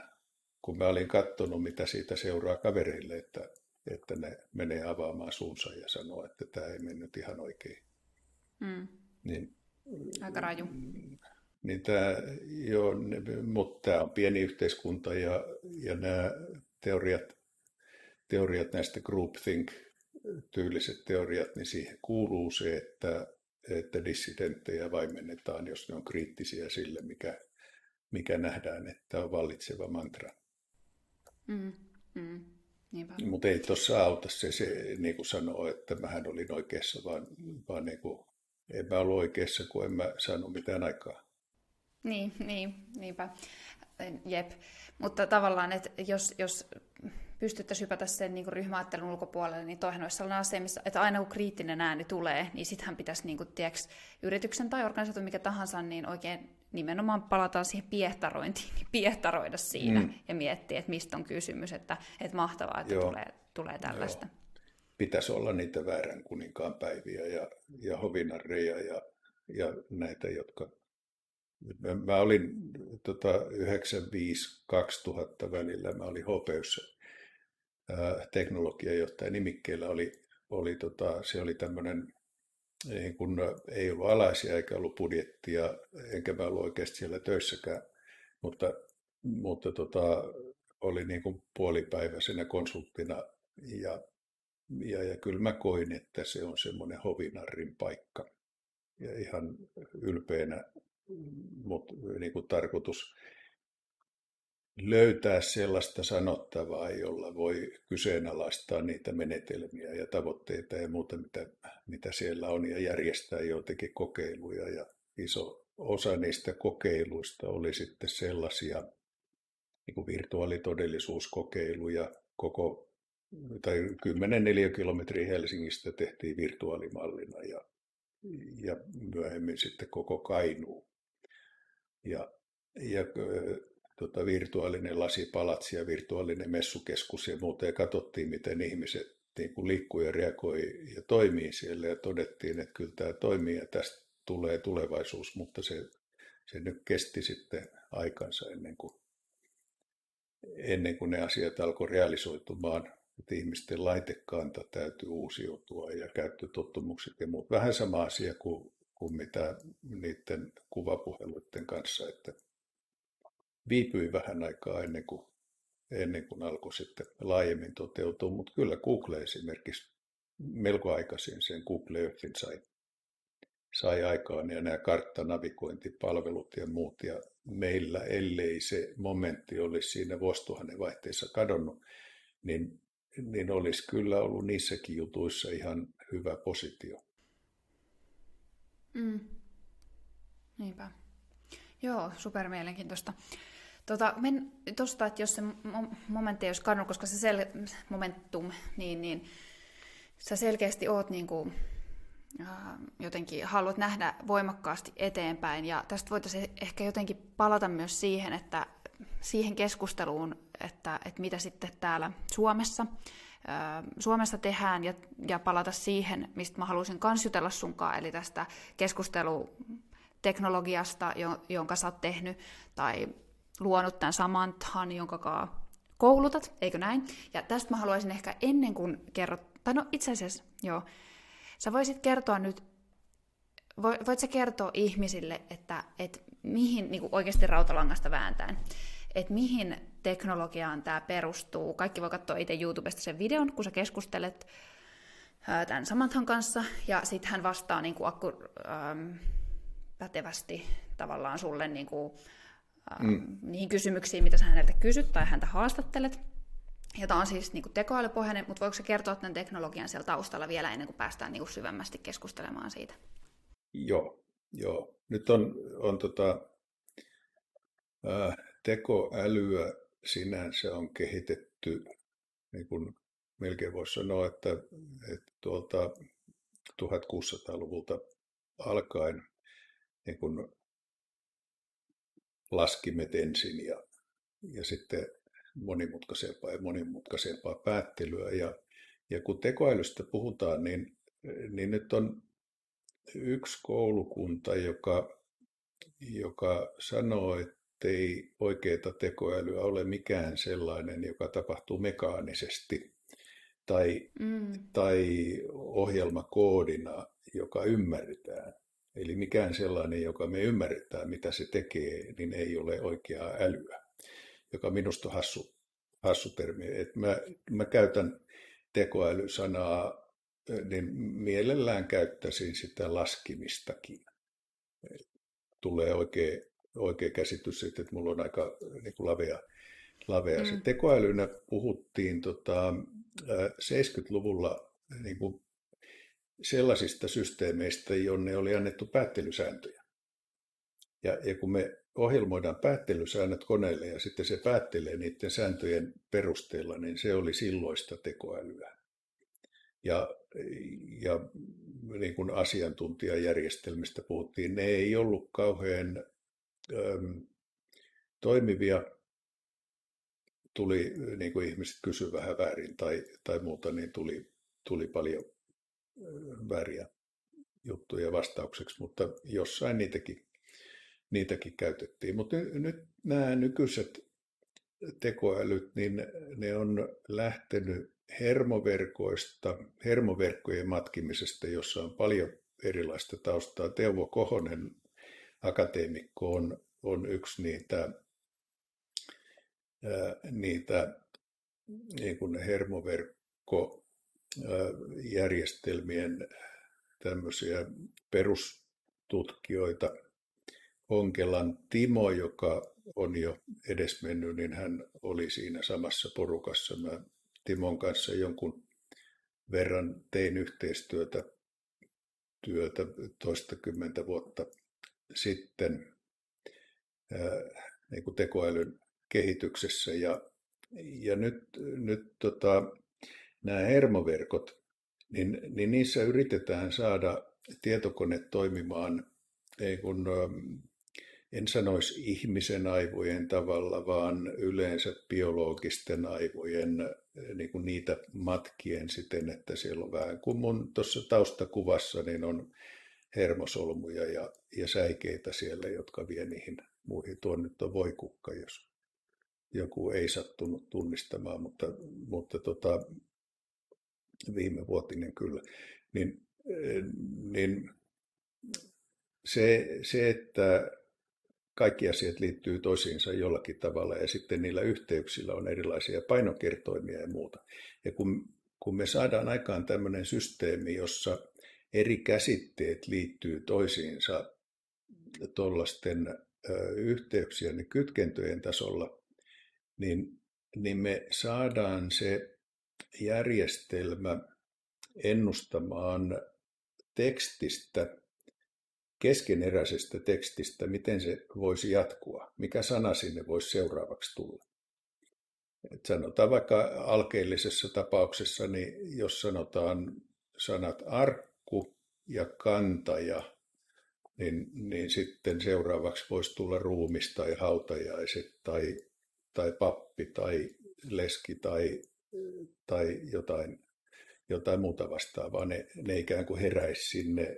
kun mä olin katsonut, mitä siitä seuraa kavereille, että ne menee avaamaan suunsa ja sanoo, että tämä ei mennyt ihan oikein. Mm. Niin, aika raju. Niin mutta tämä on pieni yhteiskunta ja nämä teoriat näistä groupthink tyyliset teoriat, niin siihen kuuluu se, että dissidenttejä vaimennetaan, jos ne on kriittisiä sille, mikä nähdään, että on vallitseva mantra. Mutta ei tuossa auta se niin kuin sanoo, että mähän olin oikeassa, vaan niin kuin, en mä ollut oikeassa, kun en mä saanut mitään aikaa. Niin, niinpä. Jep. Mutta tavallaan, että jos pystyttäisiin hypätä sen niin kuin ryhmäajattelun ulkopuolelle, niin toihan olisi sellainen asia, missä, että aina kun kriittinen ääni tulee, niin sitähän pitäisi niin kuin, tieks, yrityksen tai organisaation mikä tahansa, niin oikein nimenomaan palataan siihen piehtarointiin, niin piehtaroida siinä ja miettiä, että mistä on kysymys, että mahtavaa, että tulee tällaista. Joo. Pitäisi olla niitä väärän kuninkaan päiviä ja hovinareja ja näitä, jotka... Mä olin 1995-2000 välillä, mä olin HP:ssä teknologiajohtaja nimikkeellä, se oli tämmöinen, kun ei ollut alaisia eikä ollut budjettia, enkä mä ollut oikeasti siellä töissäkään, mutta oli niin kuin puolipäiväisenä konsulttina ja kyllä mä koin, että se on semmoinen hovinarrin paikka ja ihan ylpeänä. Mutta niin tarkoitus löytää sellaista sanottavaa, jolla voi kyseenalaistaa niitä menetelmiä ja tavoitteita ja muuta, mitä siellä on, ja järjestää joitakin kokeiluja. Ja iso osa niistä kokeiluista oli sitten sellaisia niin kuin virtuaalitodellisuuskokeiluja. 10-4 kilometriä Helsingistä tehtiin virtuaalimallina ja myöhemmin sitten koko Kainuu. Ja virtuaalinen lasipalatsi ja virtuaalinen messukeskus ja muuta, ja katsottiin, miten ihmiset niin kuin liikkuu ja reagoi ja toimii siellä, ja todettiin, että kyllä tämä toimii ja tästä tulee tulevaisuus, mutta se nyt kesti sitten aikansa ennen kuin ne asiat alkoi realisoitumaan, että ihmisten laitekanta täytyy uusiutua ja käyttötottumukset ja muut. Vähän sama asia kuin mitä niiden kuvapuheluiden kanssa, että viipyi vähän aikaa ennen kuin alkoi sitten laajemmin toteutua, mutta kyllä Google esimerkiksi melko aikaisin sen Google Earthin sai aikaan, ja nämä karttanavigointipalvelut ja muut, ja meillä, ellei se momentti olisi siinä vuosituhannen vaihteessa kadonnut, niin olisi kyllä ollut niissäkin jutuissa ihan hyvä positio. Niinpä. Joo, supermielenkiintoista. Että jos se momentti ei olisi kadonnut, koska se momentum, niin sä selkeästi oot niin kuin, jotenkin haluat nähdä voimakkaasti eteenpäin, ja tästä voitaisiin ehkä jotenkin palata myös siihen, että siihen keskusteluun, että mitä sitten täällä Suomessa tehdään, ja palata siihen, mistä mä haluaisin kans jutella sunkaan, eli tästä keskusteluteknologiasta, jonka sä oot tehnyt tai luonut tämän Samanthan, jonka koulutat, eikö näin? Ja tästä mä haluaisin ehkä ennen kuin sä voisit kertoa nyt, voit sä kertoa ihmisille, että mihin niin kuin oikeasti rautalangasta vääntään, että mihin teknologiaan tämä perustuu. Kaikki voi katsoa itse YouTubesta sen videon, kun sä keskustelet tämän Samanthan kanssa, ja sitten hän vastaa niin kuin pätevästi tavallaan sulle niin kuin, niihin kysymyksiin, mitä sä häneltä kysyt tai häntä haastattelet. Ja tämä on siis niin kuin tekoälypohjainen, mutta voiko sä kertoa tämän teknologian siellä taustalla vielä ennen kuin päästään niin kuin syvemmästi keskustelemaan siitä? Joo. Nyt on tekoälyä sinänsä on kehitetty, niin kuin melkein voisi sanoa, että tuolta 1600-luvulta alkaen niin kuin laskimet ensin ja sitten monimutkaisempaa päättelyä. Ja kun tekoälystä puhutaan, niin nyt on yksi koulukunta, joka sanoo, ettei oikeaa tekoälyä ole mikään sellainen, joka tapahtuu mekaanisesti tai ohjelmakoodina, joka ymmärretään. Eli mikään sellainen, joka me ymmärretään, mitä se tekee, niin ei ole oikeaa älyä, joka minusta on hassu termi. Et mä käytän tekoäly-sanaa, niin mielellään käyttäisin sitä laskimistakin. Tulee oikea käsitys siitä, että minulla on aika niin kuin lavea. Se tekoälynä puhuttiin 70-luvulla niin kuin sellaisista systeemeistä, jonne oli annettu päättelysääntöjä. Ja kun me ohjelmoidaan päättelysäännöt koneelle ja sitten se päättelee niiden sääntöjen perusteella, niin se oli silloista tekoälyä. Ja niin kuin asiantuntijajärjestelmistä puhuttiin, ne ei ollut kauhean toimivia. Tuli, niin kuin ihmiset kysyi vähän väärin tai muuta, niin tuli paljon vääriä juttuja vastaukseksi, mutta jossain niitäkin käytettiin. Mutta nyt nämä nykyiset tekoälyt, niin ne on lähtenyt hermoverkkojen matkimisesta, jossa on paljon erilaista taustaa. Teuvo Kohonen, akateemikko, on yksi niitä niin kuin hermoverkkojärjestelmien tämmöisiä perustutkijoita. Onkelan Timo, joka on jo edesmennyt, niin hän oli siinä samassa porukassa. Mä Timon kanssa jonkun verran tein yhteistyötä toistakymmentä vuotta sitten niin kuin tekoälyn kehityksessä. Ja nyt nämä hermoverkot, niin niissä yritetään saada tietokone toimimaan, ei kun, en sanoisi ihmisen aivojen tavalla, vaan yleensä biologisten aivojen niin kuin niitä matkien siten, että siellä on vähän kuin mun tuossa taustakuvassa, niin on hermosolmuja ja säikeitä siellä, jotka vie niihin muihin. Tuo nyt on voikukka, jos joku ei sattunut tunnistamaan, mutta viimevuotinen kyllä. Niin se, että kaikki asiat liittyy toisiinsa jollakin tavalla ja sitten niillä yhteyksillä on erilaisia painokertoimia ja muuta. Ja kun me saadaan aikaan tämmöinen systeemi, jossa eri käsitteet liittyy toisiinsa tuollaisten yhteyksien ja kytkentöjen tasolla, niin me saadaan se järjestelmä ennustamaan keskeneräisestä tekstistä, miten se voisi jatkua, mikä sana sinne voisi seuraavaksi tulla. Et sanotaan vaikka alkeellisessa tapauksessa, niin jos sanotaan sanat arkku ja kantaja, niin sitten seuraavaksi voisi tulla ruumis tai hautajaiset tai pappi tai leski tai jotain muuta vastaavaa. Ne ikään kuin heräisi sinne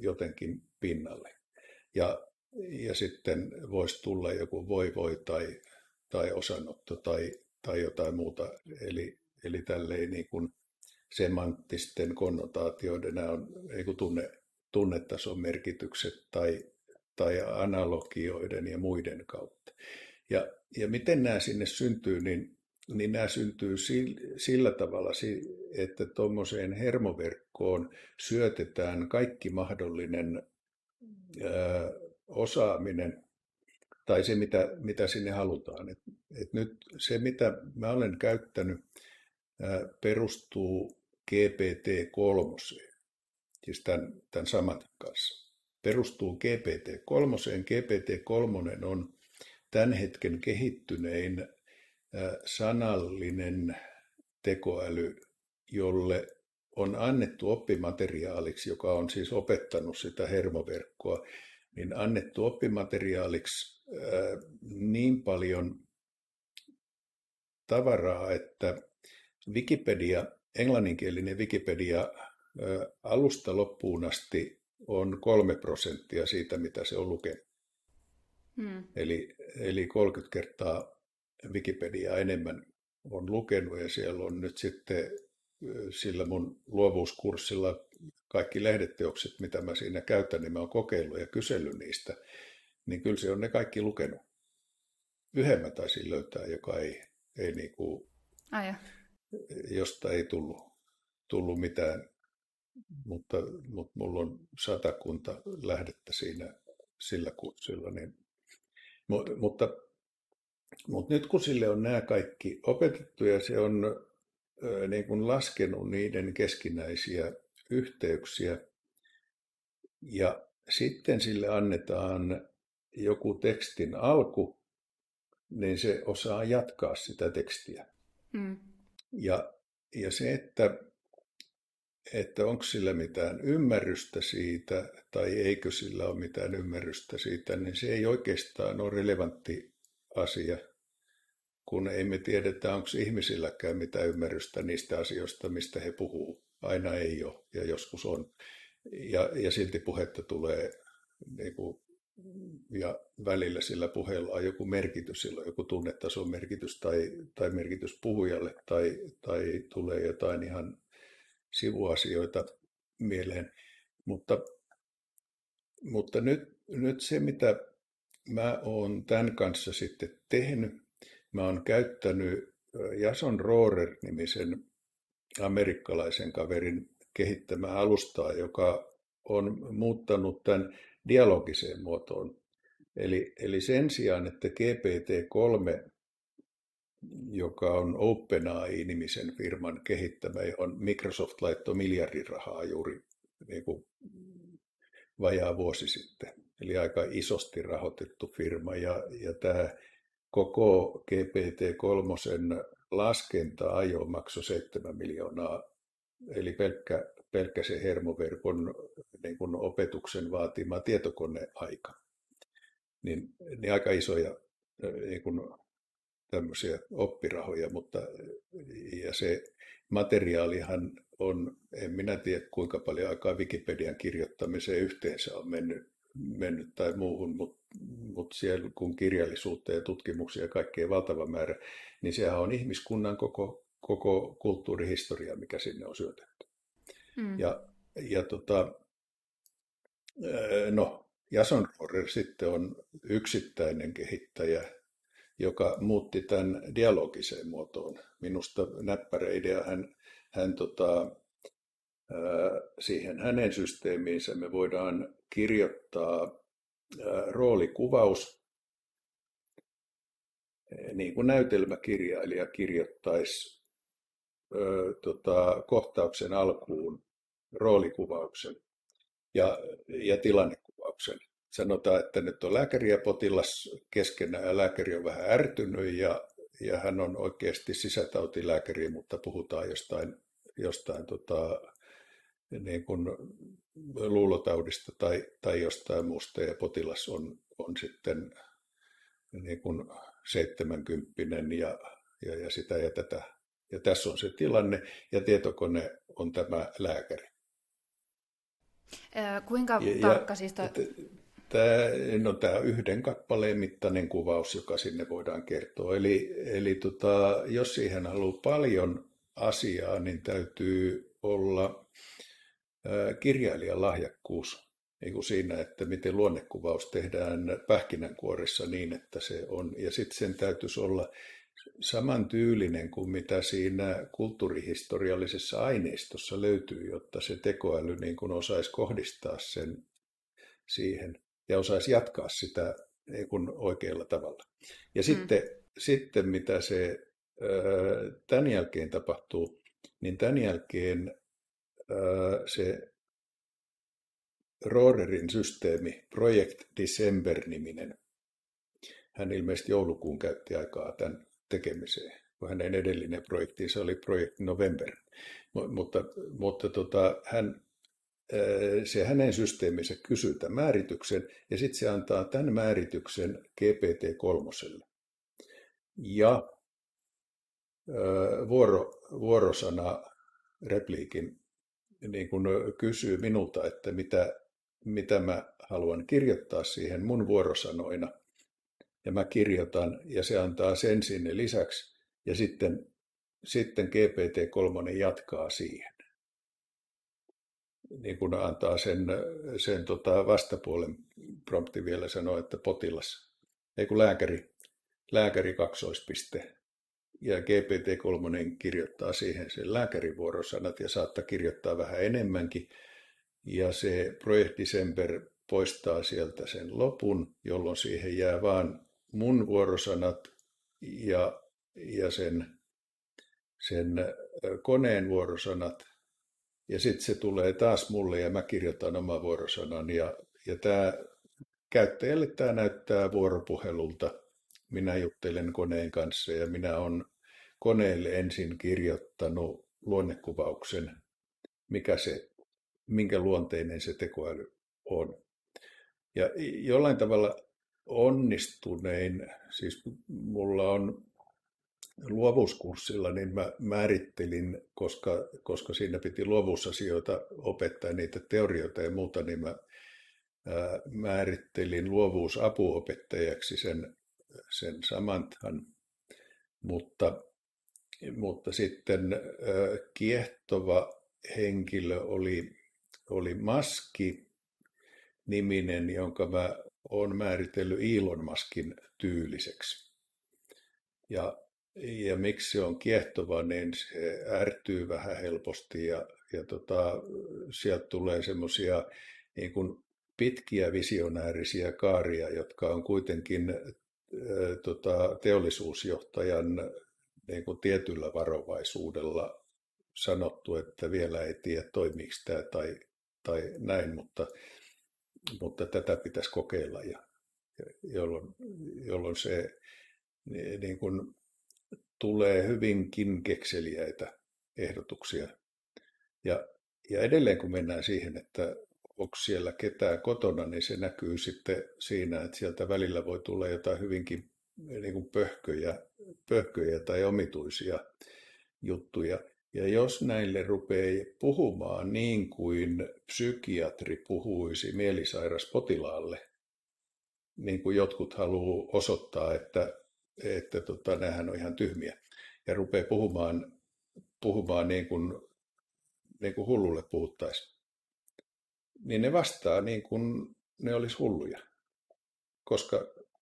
jotenkin pinnalle. Ja sitten voisi tulla joku voi tai osanotto tai jotain muuta. Eli tälleen niin kuin semanttisten konnotaatioiden, nämä on niin tunnetason merkitykset tai analogioiden ja muiden kautta. Ja miten nämä sinne syntyy, niin nämä syntyy sillä tavalla, että tuommoiseen hermoverkkoon syötetään kaikki mahdollinen osaaminen tai se, mitä sinne halutaan. Et nyt se, mitä mä olen käyttänyt, perustuu GPT-3, siis tämän saman kanssa. Perustuu GPT-3. GPT-3 on tämän hetken kehittynein sanallinen tekoäly, jolle on annettu oppimateriaaliksi, joka on siis opettanut sitä hermoverkkoa, niin annettu oppimateriaaliksi niin paljon tavaraa, että Wikipedia, englanninkielinen Wikipedia alusta loppuun asti on 3% siitä, mitä se on lukenut. Eli 30 kertaa Wikipediaa enemmän on lukenut, ja siellä on nyt sitten sillä mun luovuuskurssilla kaikki lähdeteokset, mitä mä siinä käytän, niin mä oon kokeillut ja kysellyt niistä, niin kyllä se on ne kaikki lukenut. Yhden mä taisin löytää, joka ei niinku, josta ei tullut mitään, mutta mulla on 100 lähdettä siinä sillä kurssilla. Niin, mutta nyt kun sille on nämä kaikki opetettu ja se on niin kuin laskenut niiden keskinäisiä yhteyksiä ja sitten sille annetaan joku tekstin alku, niin se osaa jatkaa sitä tekstiä. Mm. Ja se, että onko sillä mitään ymmärrystä siitä tai eikö sillä ole mitään ymmärrystä siitä, niin se ei oikeastaan ole relevantti asia, kun ei me tiedetä, onko ihmisilläkään mitään ymmärrystä niistä asioista, mistä he puhuu. Aina ei ole ja joskus on. Ja silti puhetta tulee, niin kuin, ja välillä sillä puheella on joku merkitys, sillä on joku tunnetason merkitys tai merkitys puhujalle tai tulee jotain ihan sivuasioita mieleen. Mutta nyt se, mitä mä oon tämän kanssa sitten tehnyt, mä oon käyttänyt Jason Rohrer-nimisen amerikkalaisen kaverin kehittämää alustaa, joka on muuttanut tämän dialogiseen muotoon. Eli sen sijaan, että GPT-3, joka on OpenAI-nimisen firman kehittämä, johon Microsoft laittoi miljardin rahaa juuri niin kuin vajaa vuosi sitten. Eli aika isosti rahoitettu firma. Ja tämä koko GPT-3 laskenta-ajo maksoi 7 miljoonaa, eli pelkkä se hermoverkon niin kuin opetuksen vaatima tietokoneaika. Niin aika isoja niin kuin tämmöisiä oppirahoja, mutta ja se materiaalihan on, en minä tiedä kuinka paljon aikaa Wikipedian kirjoittamiseen yhteensä on mennyt tai muuhun, mutta siellä kun kirjallisuutta ja tutkimuksia ja kaikkea valtava määrä, niin sehän on ihmiskunnan koko kulttuurihistoria, mikä sinne on syötetty. Mm. Ja Jason Rohrer sitten on yksittäinen kehittäjä, joka muutti tämän dialogiseen muotoon. Minusta näppärä idea, siihen hänen systeemiinsä me voidaan kirjoittaa roolikuvaus, niin kuin näytelmäkirjailija kirjoittaisi kohtauksen alkuun roolikuvauksen ja tilannekuvauksen. Sanotaan, että nyt on lääkäri ja potilas keskenään ja lääkäri on vähän ärtynyt ja hän on oikeasti sisätautilääkäri, mutta puhutaan jostain niin kuin luulotaudista tai jostain muusta ja potilas on sitten niin kuin 70-vuotias ja sitä ja tätä. Ja tässä on se tilanne ja tietokone on tämä lääkäri. Kuinka tarkka siis toi? Tämä on yhden kappaleen mittainen kuvaus, joka sinne voidaan kertoa. Eli jos siihen haluaa paljon asiaa, niin täytyy olla kirjailijan lahjakkuus niin siinä, että miten luonnekuvaus tehdään pähkinänkuoressa niin, että se on. Ja sitten sen täytyisi olla samantyylinen kuin mitä siinä kulttuurihistoriallisessa aineistossa löytyy, jotta se tekoäly niin kuin osaisi kohdistaa sen siihen ja osaisi jatkaa sitä niin kuin oikealla tavalla. Ja sitten mitä se tämän jälkeen tapahtuu, niin tämän jälkeen se Rohrerin systeemi, Project December-niminen, hän ilmeisesti joulukuun käytti aikaa tämän tekemiseen, kun hänen edellinen projektiinsa oli Project November, mutta se hänen systeeminsä kysyy tämän määrityksen ja sitten se antaa tämän määrityksen GPT-3. Ja vuorosana repliikin niin kun kysyy minulta, että mitä mä haluan kirjoittaa siihen mun vuorosanoina. Ja mä kirjoitan ja se antaa sen sinne lisäksi ja sitten GPT-3 jatkaa siihen. Niin kun antaa sen vastapuolen prompti vielä sanoo, että lääkäri kaksoispiste. Ja GPT-3 kirjoittaa siihen sen lääkärivuorosanat ja saattaa kirjoittaa vähän enemmänkin. Ja se Project December poistaa sieltä sen lopun, jolloin siihen jää vaan mun vuorosanat ja sen koneen vuorosanat. Ja sitten se tulee taas mulle ja mä kirjoitan oman vuorosanan ja, Ja tämä käyttäjälle tämä näyttää vuoropuhelulta. Minä juttelen koneen kanssa ja minä olen koneelle ensin kirjoittanut luonnekuvauksen, minkä luonteinen se tekoäly on. Ja jollain tavalla onnistunein, siis mulla on luovuuskurssilla, niin mä määrittelin, koska siinä piti luovuusasioita opettaa, niitä teorioita ja muuta, niin mä määrittelin luovuusapuopettajaksi sen Samanthan, mutta sitten kiehtova henkilö oli Musk-niminen, jonka mä olen määritellyt Elon Muskin tyyliseksi. Ja miksi se on kiehtova, niin se ärtyy vähän helposti ja sieltä tulee semmoisia niin kuin pitkiä visionäärisiä kaaria, jotka on kuitenkin teollisuusjohtajan niin kuin tietyllä varovaisuudella sanottu, että vielä ei tiedä toimiiko tämä tai näin, mutta tätä pitäisi kokeilla, jolloin se niin kuin tulee hyvinkin kekseliäitä ehdotuksia. Ja edelleen kun mennään siihen, että onko siellä ketään kotona, niin se näkyy sitten siinä, että sieltä välillä voi tulla jotain hyvinkin niin kuin pöhköjä tai omituisia juttuja. Ja jos näille rupeaa puhumaan niin kuin psykiatri puhuisi mielisairas potilaalle, niin kuin jotkut haluaa osoittaa, että nämähän on ihan tyhmiä, ja rupeaa puhumaan niin kuin hullulle puhuttaisiin, niin ne vastaa niin kuin ne olisi hulluja,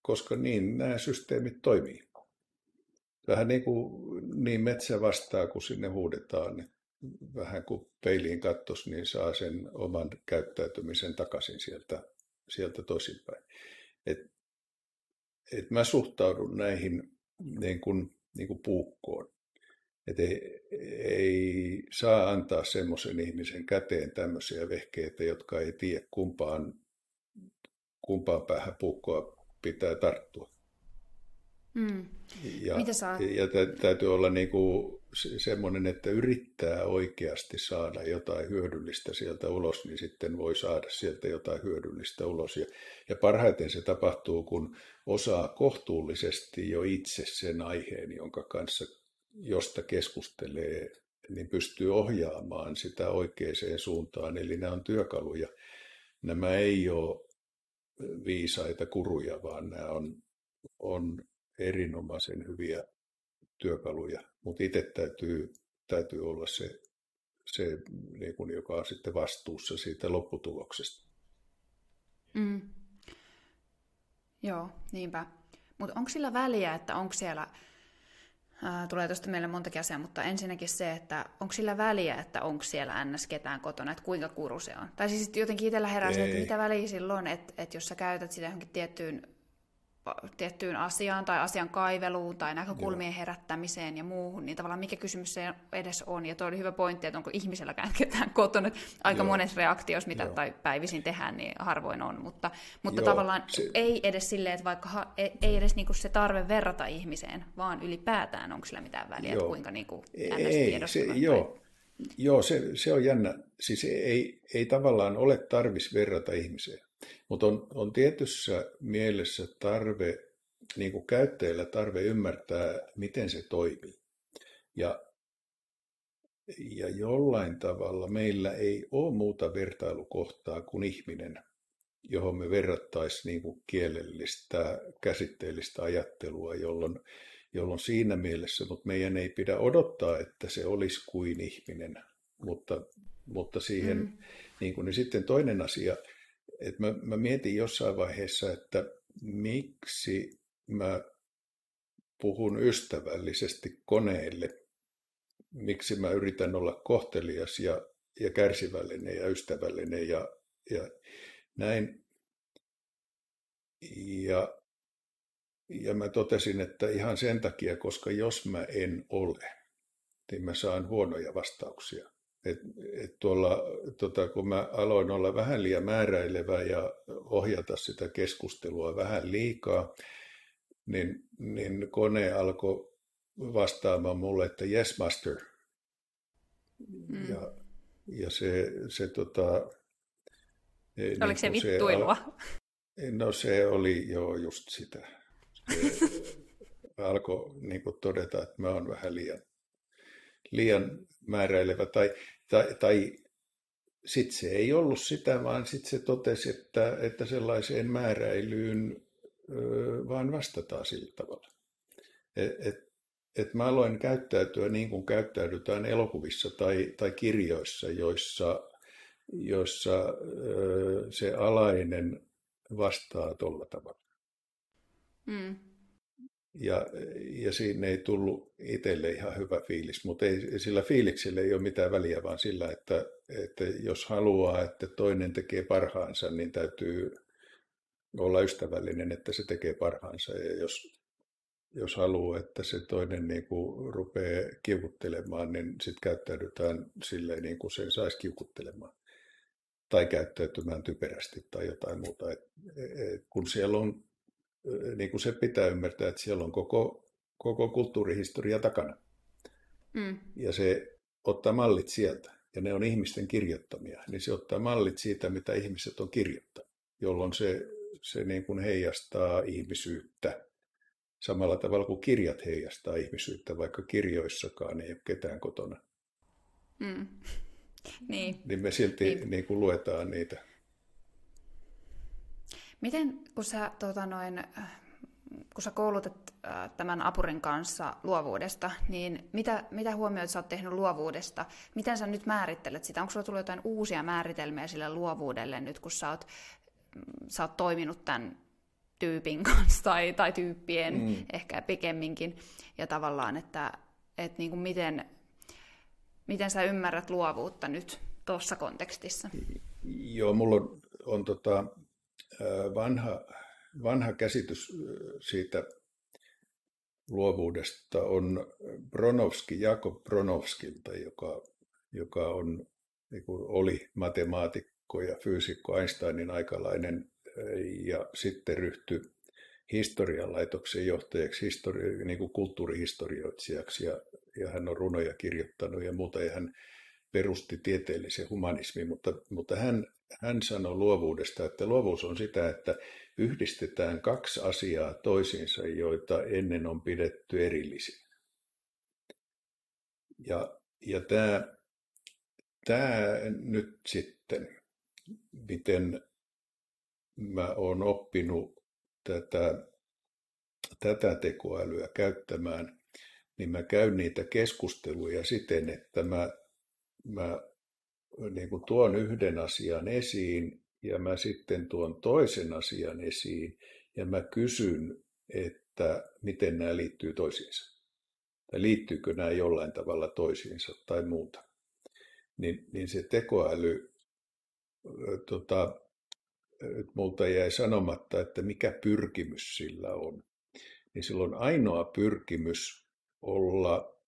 koska niin nämä systeemit toimii. Vähän niin metsä vastaa, kun sinne huudetaan, niin vähän kuin peiliin kattos, niin saa sen oman käyttäytymisen takaisin sieltä toisinpäin. Et mä suhtaudun näihin niin kuin puukkoon. Et ei saa antaa semmoisen ihmisen käteen tämmöisiä vehkeitä, jotka ei tiedä kumpaan päähän puukkoa pitää tarttua. Mm. Ja täytyy olla niinku semmoinen, että yrittää oikeasti saada jotain hyödyllistä sieltä ulos, niin sitten voi saada sieltä jotain hyödyllistä ulos. Ja parhaiten se tapahtuu, kun osaa kohtuullisesti jo itse sen aiheen, jonka kanssa, josta keskustelee, niin pystyy ohjaamaan sitä oikeaan suuntaan. Eli nämä on työkaluja. Nämä ei ole viisaita kuruja, vaan nämä on erinomaisen hyviä työkaluja, mutta itse täytyy olla se niin kuin, joka on sitten vastuussa siitä lopputuloksesta. Mm. Joo, niinpä. Mutta onko sillä väliä, että onko siellä, tulee tuosta meille montakin asiaa, mutta ensinnäkin se, että onko sillä väliä, että onko siellä NS ketään kotona, että kuinka kuru se on? Tai siis jotenkin itsellä herää se, että mitä väliä silloin, että jos sä käytät sitä johonkin tiettyyn asiaan tai asian kaiveluun tai näkökulmien herättämiseen ja muuhun, niin tavallaan mikä kysymys se edes on. Ja toi oli hyvä pointti, että onko ihmiselläkään ketään kotona. Aika monet reaktiot, mitä tai päivisin tehdään, niin harvoin on. Mutta tavallaan se ei edes silleen, että vaikka ei edes niinku se tarve verrata ihmiseen, vaan ylipäätään onko sillä mitään väliä, että kuinka niinku NS-tiedostavat. Joo, se on jännä. Siis ei tavallaan ole tarvis verrata ihmiseen. Mutta on tietyssä mielessä tarve, niin kuin käyttäjällä tarve ymmärtää, miten se toimii. Ja jollain tavalla meillä ei ole muuta vertailukohtaa kuin ihminen, johon me verrattaisiin niin kuin kielellistä, käsitteellistä ajattelua, jolloin siinä mielessä, mutta meidän ei pidä odottaa, että se olisi kuin ihminen. Mutta siihen, niin kuin, niin sitten toinen asia. Et mä mietin jossain vaiheessa, että miksi mä puhun ystävällisesti koneelle, miksi mä yritän olla kohtelias ja kärsivällinen ja ystävällinen ja näin. Ja mä totesin, että ihan sen takia, koska jos mä en ole, niin mä saan huonoja vastauksia. kun mä aloin olla vähän liian määräilevä ja ohjata sitä keskustelua vähän liikaa, niin kone alkoi vastaamaan mulle, että yes master. Mm. Ja oliko se vittuilua? No se oli joo just sitä. Se alkoi niin kuin todeta, että mä oon vähän liian määräilevä. Tai sitten se ei ollut sitä, vaan sitten se totesi, että sellaiseen määräilyyn vaan vastataan sillä tavalla. Mä aloin käyttäytyä niin kuin käyttäydytään elokuvissa tai kirjoissa, joissa se alainen vastaa tuolla tavalla. Mm. Ja siinä ei tullut itselle ihan hyvä fiilis, mutta sillä fiiliksellä ei ole mitään väliä, vaan sillä, että jos haluaa, että toinen tekee parhaansa, niin täytyy olla ystävällinen, että se tekee parhaansa. Ja jos haluaa, että se toinen niin kuin rupeaa kiukuttelemaan, niin sitten käyttäydytään silleen niin kuin sen saisi kiukuttelemaan. Tai käyttäytymään typerästi tai jotain muuta. Kun siellä on, niin kuin se pitää ymmärtää, että siellä on koko kulttuurihistoria takana. Mm. Ja se ottaa mallit sieltä, ja ne on ihmisten kirjoittamia, niin se ottaa mallit siitä, mitä ihmiset on kirjoittanut, jolloin se niin kuin heijastaa ihmisyyttä. Samalla tavalla kuin kirjat heijastaa ihmisyyttä, vaikka kirjoissakaan ei ole ketään kotona. Mm. Niin me silti niin kuin luetaan niitä. Miten, kun sä, koulutat tämän apurin kanssa luovuudesta, niin mitä huomioita sä oot tehnyt luovuudesta? Miten sä nyt määrittelet sitä? Onko sulla tullut jotain uusia määritelmiä sille luovuudelle nyt, kun sä oot toiminut tämän tyypin kanssa tai tyyppien ehkä pikemminkin? Ja tavallaan, että niin kuin miten sä ymmärrät luovuutta nyt tuossa kontekstissa? Joo, mulla on vanha käsitys siitä luovuudesta on Jaakob Bronowskilta, joka on, niin kuin oli matemaatikko ja fyysikko Einsteinin aikalainen ja sitten ryhtyi historianlaitoksen johtajaksi, niin kuin kulttuurihistorioitsijaksi ja hän on runoja kirjoittanut ja muuta ja hän perusti tieteellisen humanismin, mutta hän sanoi luovuudesta, että luovuus on sitä, että yhdistetään kaksi asiaa toisiinsa, joita ennen on pidetty erillisinä. Ja tämä nyt sitten, miten mä oon oppinut tätä tekoälyä käyttämään, niin mä käyn niitä keskusteluja siten, että mä niin kuin tuon yhden asian esiin ja mä sitten tuon toisen asian esiin ja mä kysyn, että miten nämä liittyy toisiinsa. Tai liittyykö nämä jollain tavalla toisiinsa tai muuta. Niin se tekoäly, multa jäi sanomatta, että mikä pyrkimys sillä on. Niin sillä on ainoa pyrkimys olla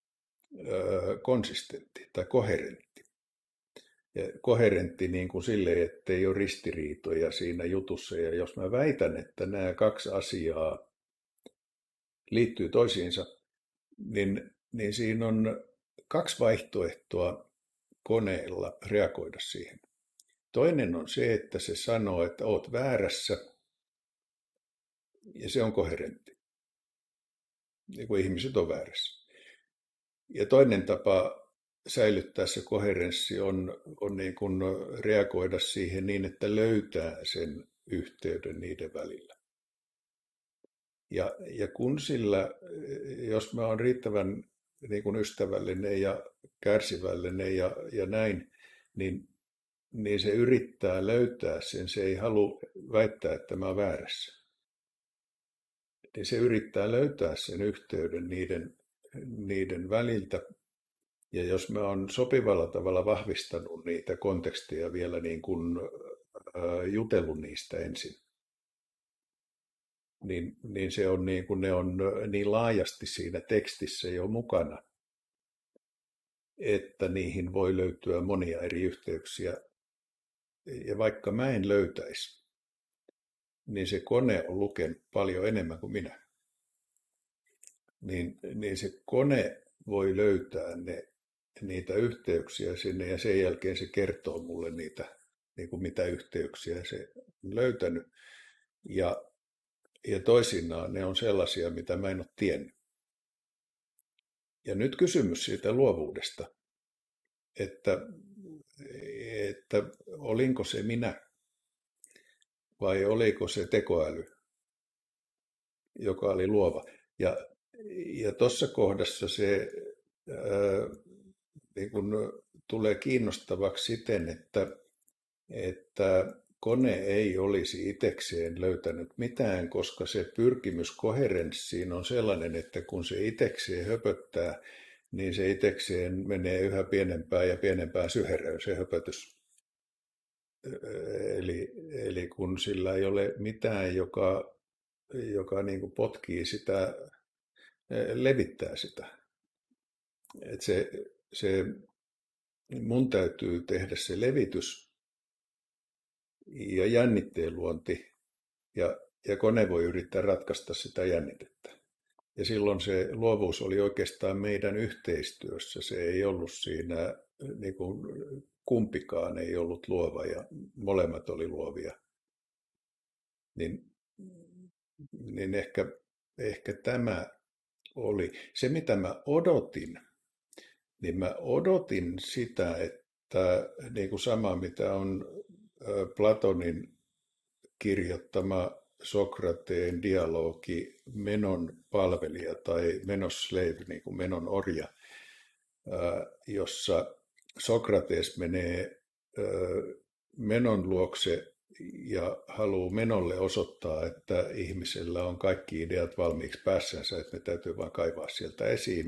konsistentti tai koherentti. Ja koherentti niin kuin silleen, ettei ole ristiriitoja siinä jutussa. Ja jos mä väitän, että nämä kaksi asiaa liittyy toisiinsa, niin siinä on kaksi vaihtoehtoa koneella reagoida siihen. Toinen on se, että se sanoo, että oot väärässä ja se on koherentti. Niin kuin ihmiset on väärässä. Ja toinen tapa säilyttää se koherenssi on niin kuin reagoida siihen niin, että löytää sen yhteyden niiden välillä. Ja kun sillä, jos mä oon riittävän niin kuin ystävällinen ja kärsivällinen ja näin, niin se yrittää löytää sen, se ei halua väittää, että mä oon väärässä. Niin se yrittää löytää sen yhteyden niiden väliltä. Ja jos mä oon sopivalla tavalla vahvistanut niitä konteksteja vielä niin kuin jutellut niistä ensin, niin se on niin kuin ne on niin laajasti siinä tekstissä jo mukana, että niihin voi löytyä monia eri yhteyksiä. Ja vaikka mä en löytäisi, niin se kone on lukenut paljon enemmän kuin minä. Niin se kone voi löytää niitä yhteyksiä sinne ja sen jälkeen se kertoo mulle niitä, niin kuin mitä yhteyksiä se on löytänyt. Ja toisinaan ne on sellaisia, mitä mä en ole tiennyt. Ja nyt kysymys siitä luovuudesta, että olinko se minä vai oliko se tekoäly, joka oli luova. Ja tuossa kohdassa se niin kun tulee kiinnostavaksi siten, että kone ei olisi itsekseen löytänyt mitään, koska se pyrkimys koherenssiin on sellainen, että kun se itsekseen höpöttää, niin se itsekseen menee yhä pienempään ja pienempään syheröön se höpötys. Eli kun sillä ei ole mitään, joka niin kuin potkii sitä, levittää sitä. Et se mun täytyy tehdä se levitys ja jännitteen luonti, ja kone voi yrittää ratkaista sitä jännitettä. Ja silloin se luovuus oli oikeastaan meidän yhteistyössä. Se ei ollut siinä, niin kuin kumpikaan ei ollut luova ja molemmat oli luovia. Niin ehkä tämä oli. Se mitä mä odotin, niin mä odotin sitä, että niin kuin sama mitä on Platonin kirjoittama Sokrateen dialogi Menon palvelija tai Menos slave, niin kuin Menon orja, jossa Sokrates menee Menon luokse ja haluaa Menolle osoittaa, että ihmisellä on kaikki ideat valmiiksi päässänsä, että ne täytyy vain kaivaa sieltä esiin,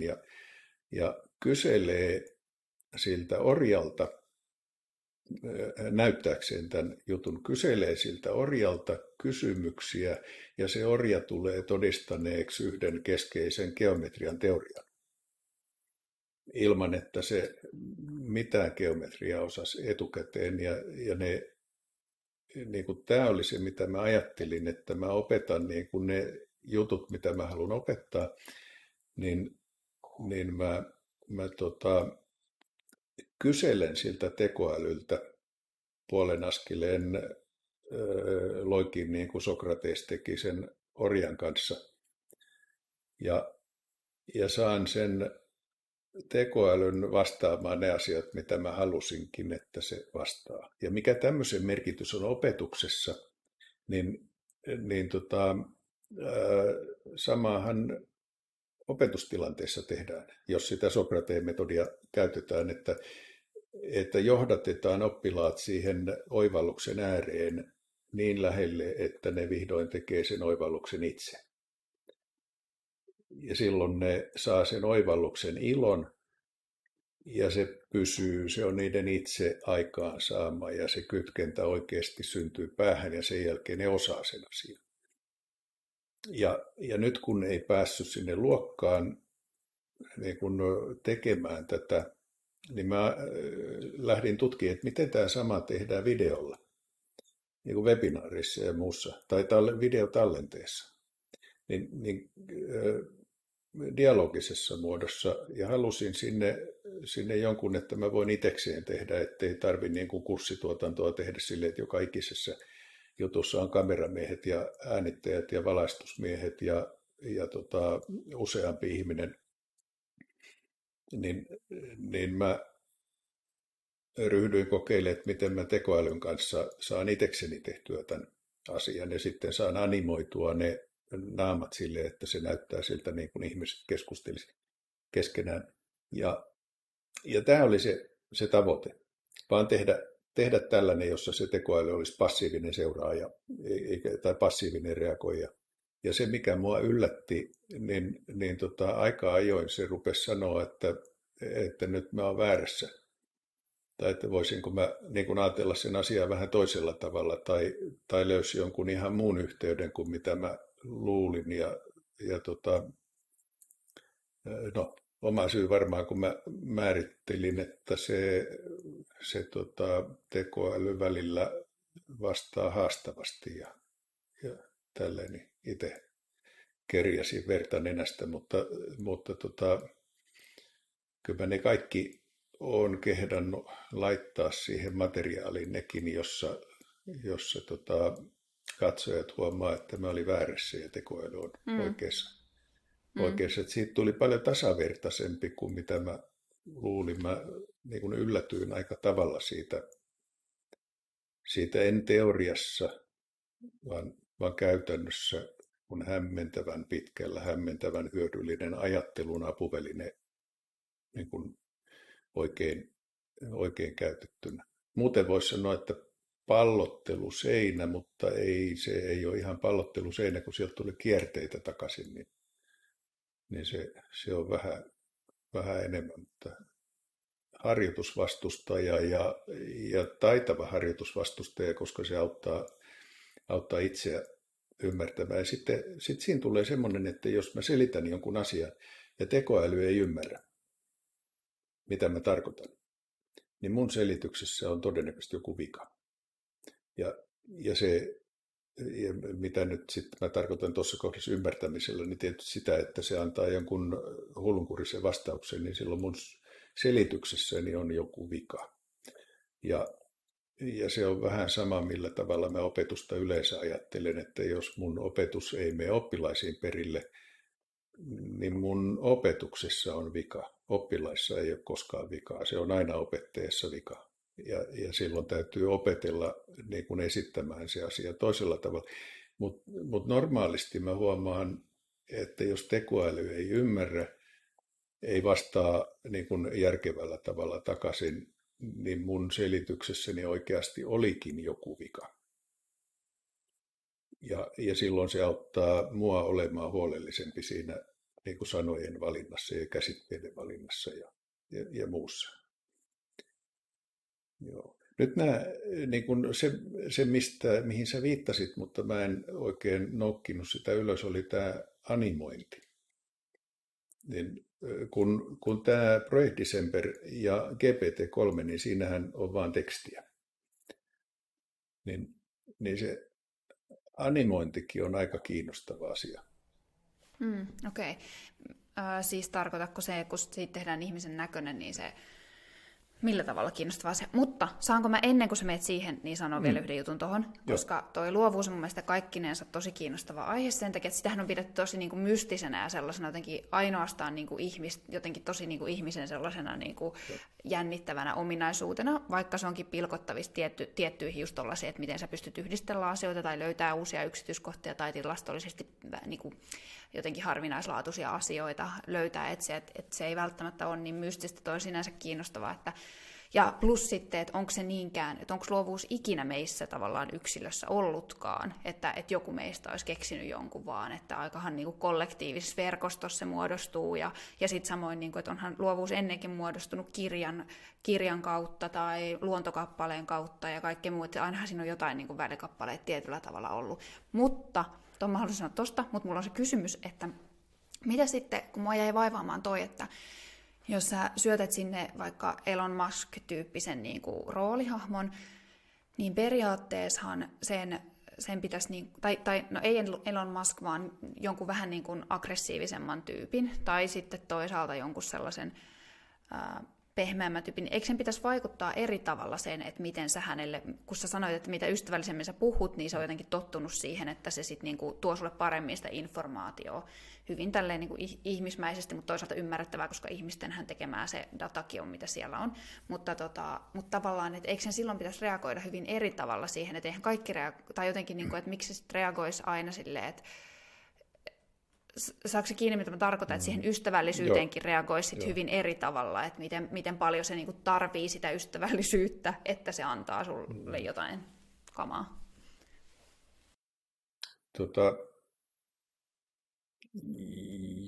ja kyselee siltä orjalta, näyttääkseen tämän jutun, kyselee siltä orjalta kysymyksiä, ja se orja tulee todistaneeksi yhden keskeisen geometrian teorian, ilman että se mitään geometriaa osasi etukäteen. Ja ne, niin kuin tämä oli se, mitä mä ajattelin, että mä opetan niin kuin ne jutut, mitä mä haluan opettaa, niin mä kyselen siltä tekoälyltä puolen askeleen loikin, niin kuin Sokrates teki sen orjan kanssa. Ja saan sen tekoälyn vastaamaan ne asiat, mitä mä halusinkin, että se vastaa. Ja mikä tämmöisen merkitys on opetuksessa, samahan opetustilanteessa tehdään, jos sitä Sokrateen metodia käytetään, että johdatetaan oppilaat siihen oivalluksen ääreen niin lähelle, että ne vihdoin tekee sen oivalluksen itse. Ja silloin ne saa sen oivalluksen ilon, ja se pysyy, se on niiden itse aikaansaama, ja se kytkentä oikeasti syntyy päähän, ja sen jälkeen ne osaa sen asian. Ja nyt kun ei päässyt sinne luokkaan niin kun tekemään tätä, niin mä lähdin tutkimaan, että miten tämä sama tehdään videolla, niin kuin webinaarissa ja muussa, tai videotallenteessa, dialogisessa muodossa. Ja halusin sinne jonkun, että mä voin itsekseen tehdä, ettei tarvitse niin kuin kurssituotantoa tehdä silleen, että joka ikisessä jutussa on kameramiehet ja äänittäjät ja valaistusmiehet ja useampi ihminen, niin mä ryhdyin kokeilemaan, miten mä tekoälyn kanssa saan itsekseni tehtyä tämän asian, ja sitten saan animoitua ne naamat sille, että se näyttää siltä niin kuin ihmiset keskustelisivat keskenään. Ja tämä oli se tavoite, vaan tehdä tällainen, jossa se tekoäly olisi passiivinen seuraaja tai passiivinen reagoija. Ja se, mikä mua yllätti, niin aika ajoin se rupesi sanoa, että nyt mä oon väärässä. Tai että voisinko mä niin kun ajatella sen asiaa vähän toisella tavalla, tai löysi jonkun ihan muun yhteyden kuin mitä mä luulin. No, oma syy varmaan, kun mä määrittelin, että se tekoäly välillä vastaa haastavasti ja tälleen itse kerjäsin verta nenästä, mutta kyllä ne kaikki on kehdannut laittaa siihen materiaaliin nekin, jossa katsojat huomaa, että mä olin väärässä ja tekoäly on oikeassa. Että siitä tuli paljon tasavertaisempi kuin mitä mä luulin. Mä niin kuin yllätyin aika tavalla siitä en teoriassa, vaan käytännössä, kun hämmentävän pitkällä, hämmentävän hyödyllinen ajattelun apuväline niin kuin oikein käytettynä. Muuten voisi sanoa, että pallotteluseinä, mutta se ei ole ihan pallotteluseinä, kun sieltä tuli kierteitä takaisin, niin se on vähän enemmän. Mutta harjoitusvastustaja ja taitava harjoitusvastustaja, koska se auttaa itseä ymmärtämään. Ja sitten siinä tulee semmoinen, että jos mä selitän jonkun asian ja tekoäly ei ymmärrä, mitä mä tarkoitan, niin mun selityksessä on todennäköisesti joku vika. Ja mitä nyt sitten mä tarkoitan tuossa kohdassa ymmärtämisellä, niin tietysti sitä, että se antaa jonkun hullunkurisen vastauksen, niin silloin mun selityksessäni on joku vika. Ja se on vähän sama, millä tavalla mä opetusta yleensä ajattelen, että jos mun opetus ei mene oppilaisiin perille, niin mun opetuksessa on vika. Oppilaissa ei ole koskaan vikaa, se on aina opettajassa vika. Ja silloin täytyy opetella niin kuin esittämään se asia toisella tavalla. Mut normaalisti mä huomaan, että jos tekoäly ei ymmärrä, ei vastaa niin kuin järkevällä tavalla takaisin, niin mun selityksessäni oikeasti olikin joku vika. Ja silloin se auttaa mua olemaan huolellisempi siinä niin kuin sanojen valinnassa ja käsitteiden valinnassa ja muussa. Joo. Nyt nämä, niin kuin se mihin sä viittasit, mutta mä en oikein noukkinut sitä ylös, oli tämä animointi. Niin, kun tämä Project December ja GPT-3, niin siinähän on vaan tekstiä. Niin se animointikin on aika kiinnostava asia. Okei. Siis tarkoitatko se, kun siitä tehdään ihmisen näköinen, niin se millä tavalla kiinnostavaa se? Mutta saanko mä ennen kuin sä meet siihen, niin sanon vielä yhden jutun tuohon, koska toi luovuus on mun mielestä kaikkinensa tosi kiinnostava aihe sen takia, että sitähän on pidetty tosi niin kuin mystisenä ja sellaisena jotenkin ainoastaan niin kuin jotenkin tosi niin kuin ihmisen sellaisena niin kuin jännittävänä ominaisuutena, vaikka se onkin pilkottavissa tiettyihin just tollaisiin, että miten sä pystyt yhdistellä asioita tai löytää uusia yksityiskohtia tai tilastollisesti niin kuin jotenkin harvinaislaatuisia asioita löytää etsiä, että se ei välttämättä ole niin mystistä, toi on sinänsä kiinnostavaa, että ja plus sitten, että onko se niinkään, että onko luovuus ikinä meissä tavallaan yksilössä ollutkaan, että joku meistä olisi keksinyt jonkun vaan, että aikahan niin kuin kollektiivisessa verkostossa se muodostuu ja sitten samoin, niin kuin, että onhan luovuus ennenkin muodostunut kirjan kautta tai luontokappaleen kautta ja kaikkea muuta, ainahan siinä on jotain niin kuin välikappaleet tietyllä tavalla ollut, mutta tuon mä haluan sanoa tosta, mutta mulla on se kysymys, että mitä sitten, kun mua jäi vaivaamaan toi, että jos sä syötät sinne vaikka Elon Musk-tyyppisen niin kuin roolihahmon, niin periaatteessahan sen pitäisi, niin, tai no ei Elon Musk, vaan jonkun vähän niin kuin aggressiivisemman tyypin, tai sitten toisaalta jonkun sellaisen pehmeämmän tyypin, eikö sen pitäisi vaikuttaa eri tavalla sen, että miten sä hänelle, kun sä sanoit, että mitä ystävällisemmin sä puhut, niin se on jotenkin tottunut siihen, että se sitten niinku tuo sulle paremmin sitä informaatiota hyvin tälleen niinku ihmismäisesti, mutta toisaalta ymmärrettävää, koska ihmistenhän tekemää se datakin on, mitä siellä on. Mutta tavallaan, että eikö sen silloin pitäisi reagoida hyvin eri tavalla siihen, että eihän kaikki tai jotenkin, niinku, että miksi se sitten reagoisi aina silleen, että saako se kiinni, mitä mä tarkoitan, että siihen ystävällisyyteenkin reagoisi hyvin eri tavalla, että miten paljon se niinku tarvii sitä ystävällisyyttä, että se antaa sulle jotain kamaa?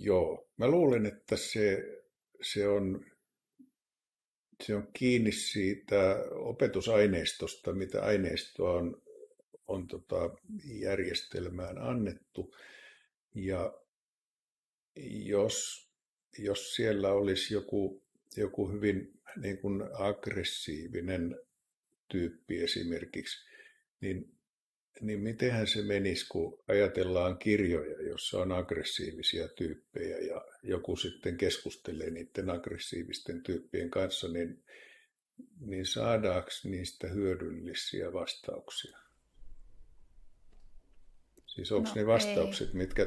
Joo. Mä luulen, että se on kiinni siitä opetusaineistosta, mitä aineistoa on järjestelmään annettu. Ja jos jos siellä olisi joku hyvin niin kuin aggressiivinen tyyppi esimerkiksi, niin mitenhän se menisi, kun ajatellaan kirjoja, jossa on aggressiivisia tyyppejä ja joku sitten keskustelee niiden aggressiivisten tyyppien kanssa, niin saadaanko niistä hyödyllisiä vastauksia? Siis onko ne vastaukset, mitkä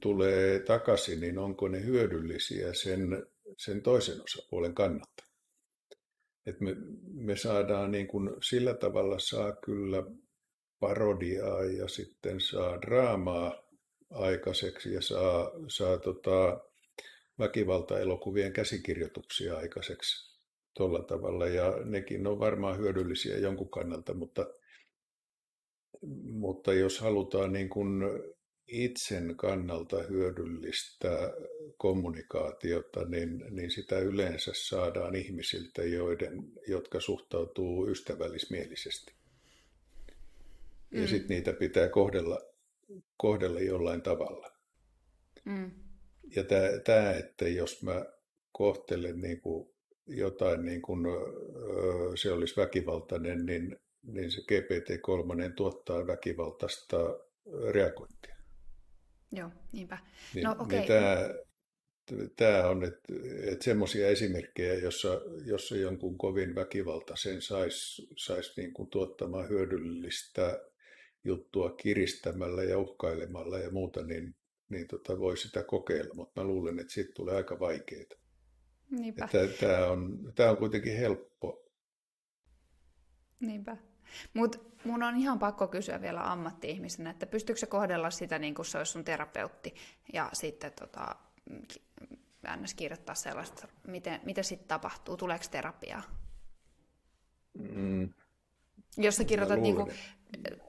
tulee takaisin, niin onko ne hyödyllisiä sen toisen osapuolen kannalta? Että me saadaan niin kuin sillä tavalla saa kyllä parodiaa ja sitten saa draamaa aikaiseksi ja saa väkivaltaelokuvien käsikirjoituksia aikaiseksi tuolla tavalla. Ja nekin on varmaan hyödyllisiä jonkun kannalta, mutta jos halutaan niin kuin itsen kannalta hyödyllistä kommunikaatiota, niin sitä yleensä saadaan ihmisiltä, jotka suhtautuu ystävällismielisesti. Mm. Ja sitten niitä pitää kohdella jollain tavalla. Mm. Ja tämä, että jos mä kohtelen niin kuin jotain, niin kuin se olisi väkivaltainen, niin se GPT-3 tuottaa väkivaltaista reagointia. Joo, niinpä. Tämä on, että semmoisia esimerkkejä, jossa jonkun kovin väkivalta sen saisi niin kuin tuottamaan hyödyllistä juttua kiristämällä ja uhkailemalla ja muuta, niin voi sitä kokeilla, mutta mä luulen, että siitä tulee aika vaikeaa. Niinpä. Tämä on kuitenkin helppo. Niinpä. Mutta mun on ihan pakko kysyä vielä ammatti-ihmisenä, että pystyykö se kohdella sitä niin kuin se olisi sun terapeutti ja sitten kirjoittaa sellaista, mitä sitten tapahtuu, tuleeko terapiaa? Mm. Jos sä kirjoitat,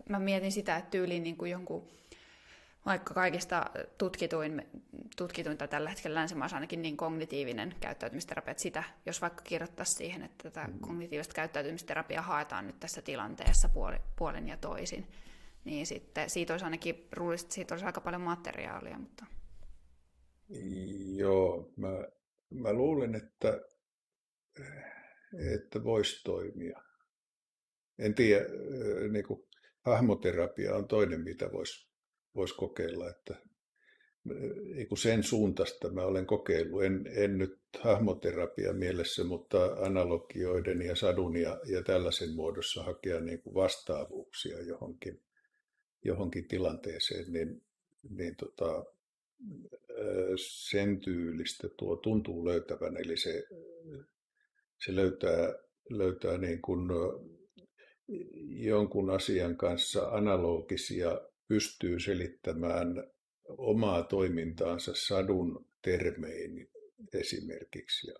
mä mietin sitä, että tyyliin niin kuin jonkun, vaikka kaikista tutkituinta tällä hetkellä länsimaissa ainakin niin kognitiivinen käyttäytymisterapia, että sitä, jos vaikka kirjoittaisi siihen, että tätä kognitiivista käyttäytymisterapiaa haetaan nyt tässä tilanteessa puolin ja toisin, niin sitten siitä olisi ainakin rullista, siitä olisi aika paljon materiaalia, mutta... Joo, mä luulen, että voisi toimia. En tiedä, niin kuin hahmoterapia on toinen, mitä voisi kokeilla. Että, niin kuin sen suuntaista mä olen kokeillut, en nyt hahmoterapia mielessä, mutta analogioiden ja sadun ja tällaisen muodossa hakea niin kuin vastaavuuksia johonkin tilanteeseen, sen tyylistä tuo tuntuu löytävän, eli se löytää niin kuin jonkun asian kanssa analogisia, pystyy selittämään omaa toimintaansa sadun termein esimerkiksi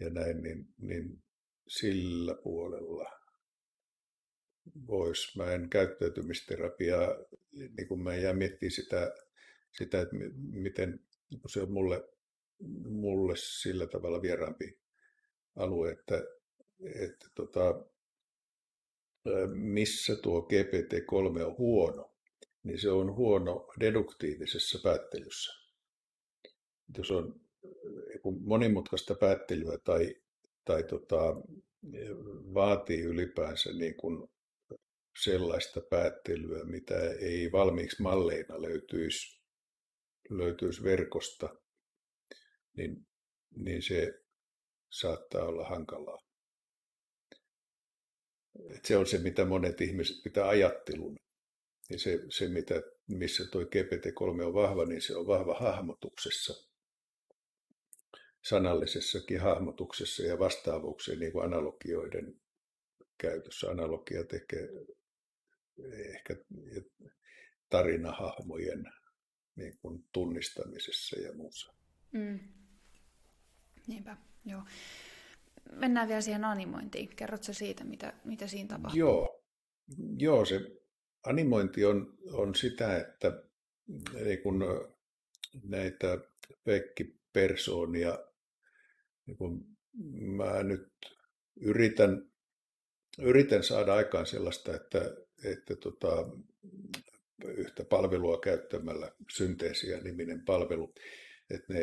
ja näin, niin sillä puolella voisi. Mä en käyttäytymisterapiaa, niin kuin mä jää miettimään sitä, että miten se on mulle sillä tavalla vieraampi alue, että missä tuo GPT-3 on huono, niin se on huono deduktiivisessa päättelyssä. Jos on monimutkaista päättelyä tai vaatii ylipäänsä niin kuin sellaista päättelyä, mitä ei valmiiksi malleina löytyisi verkosta, niin se saattaa olla hankalaa. Et se on se, mitä monet ihmiset pitää ajatteluna. Ja se missä tuo GPT-3 on vahva, niin se on vahva hahmotuksessa, sanallisessakin hahmotuksessa ja vastaavuuksien niin kuin analogioiden käytössä. Analogia tekee ehkä tarinahahmojen niin kuin tunnistamisessa ja muussa. Mm. Niinpä, joo. Mennään vielä siihen animointiin. Kerrotko siitä, mitä siinä tapahtuu? Joo, se animointi on sitä, että niin kun näitä feikkipersoonia, niin kun mä nyt yritän saada aikaan sellaista, että yhtä palvelua käyttämällä, Synteesia-niminen palvelu, että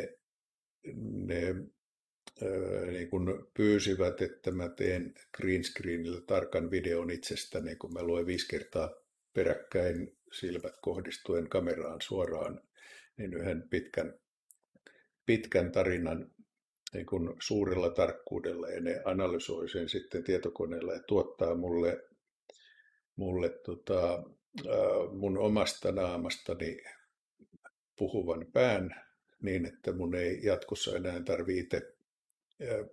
niin kun pyysivät, että mä teen green screenillä tarkan videon itsestäni, kun mä luen 5 kertaa peräkkäin silmät kohdistuen kameraan suoraan, niin yhden pitkän tarinan niin kun suurella tarkkuudella, ja ne analysoi sen sitten tietokoneella ja tuottaa mulle mun omasta naamastani puhuvan pään niin, että mun ei jatkossa enää tarvitse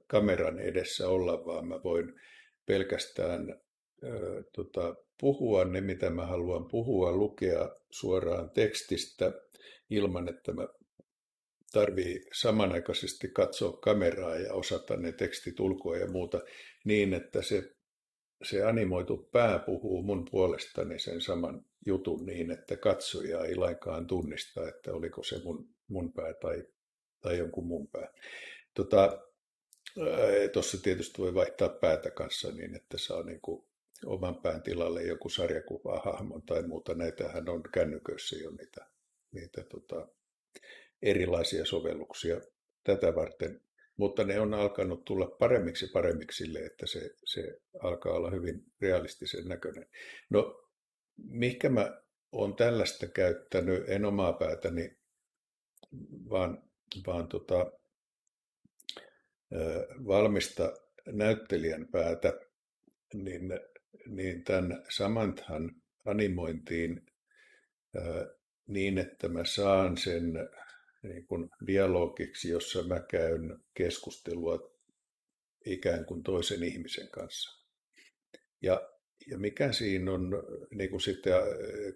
kameran edessä olla, vaan mä voin pelkästään puhua ne, mitä mä haluan puhua, lukea suoraan tekstistä ilman, että mä tarvii samanaikaisesti katsoa kameraa ja osata ne tekstit ulkoa ja muuta niin, että se animoitu pää puhuu mun puolestani sen saman jutun niin, että katsoja ei lainkaan tunnista, että oliko se mun pää tai jonkun mun pää. Tuossa tietysti voi vaihtaa päätä kanssa niin, että saa niin kuin oman pään tilalle joku sarjakuva, hahmon tai muuta. Näitähän on kännyköissä jo niitä erilaisia sovelluksia tätä varten. Mutta ne on alkanut tulla paremmiksi sille, että se alkaa olla hyvin realistisen näköinen. No, mihinkä mä oon tällaista käyttänyt, en omaa päätäni, vaan valmista näyttelijän päätä, niin tämän Samanthan animointiin niin, että mä saan sen niin kuin dialogiksi, jossa mä käyn keskustelua ikään kuin toisen ihmisen kanssa. Ja mikä siinä on, niin kuin sitten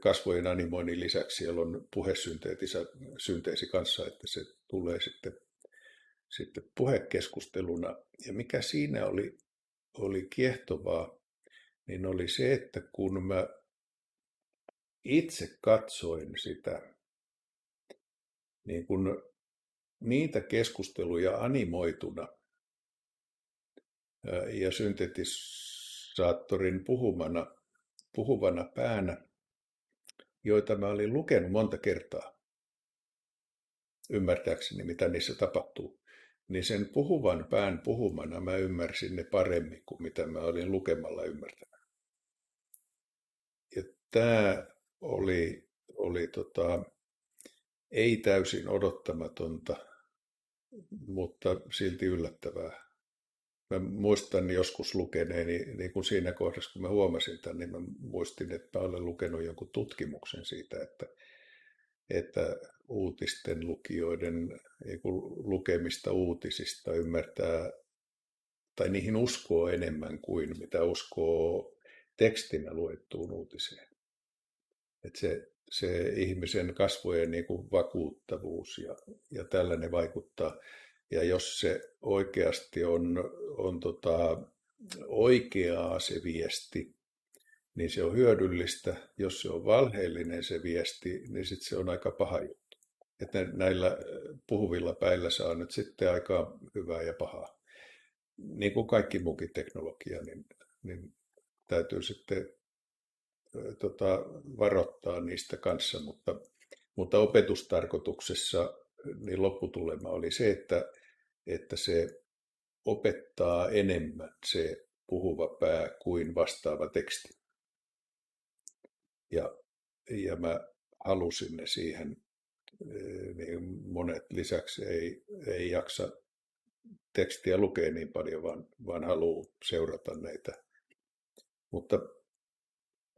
kasvojen animoinnin lisäksi siellä on puhesynteesi kanssa, että se tulee sitten puhekeskusteluna. Ja mikä siinä oli kiehtovaa, niin oli se, että kun mä itse katsoin sitä, niin kun niitä keskusteluja animoituna ja syntetisaattorin puhuvana päänä, joita mä olin lukenut monta kertaa, ymmärtääkseni mitä niissä tapahtuu, niin sen puhuvan pään puhumana mä ymmärsin ne paremmin kuin mitä mä olin lukemalla ymmärtänyt. Ja tämä oli ei täysin odottamatonta, mutta silti yllättävää. Mä muistan joskus lukeneeni, niin kuin siinä kohdassa kun mä huomasin tämän, niin mä muistin, että mä olen lukenut jonkun tutkimuksen siitä, että uutisten lukijoiden lukemista uutisista ymmärtää tai niihin uskoo enemmän kuin mitä uskoo tekstinä luettuun uutiseen. Että se ihmisen kasvojen niin kuin vakuuttavuus ja tällainen vaikuttaa. Ja jos se oikeasti on oikeaa se viesti, niin se on hyödyllistä. Jos se on valheellinen se viesti, niin sit se on aika paha juttu. Että näillä puhuvilla päillä saa nyt sitten aika hyvää ja pahaa. Niin kuin kaikki muukin teknologia, niin täytyy sitten varoittaa niistä kanssa, mutta opetustarkoituksessa niin lopputulema oli se, että se opettaa enemmän se puhuva pää kuin vastaava teksti. Ja mä halusin ne siihen, niin monet lisäksi ei jaksa tekstiä lukea niin paljon, vaan haluaa seurata näitä.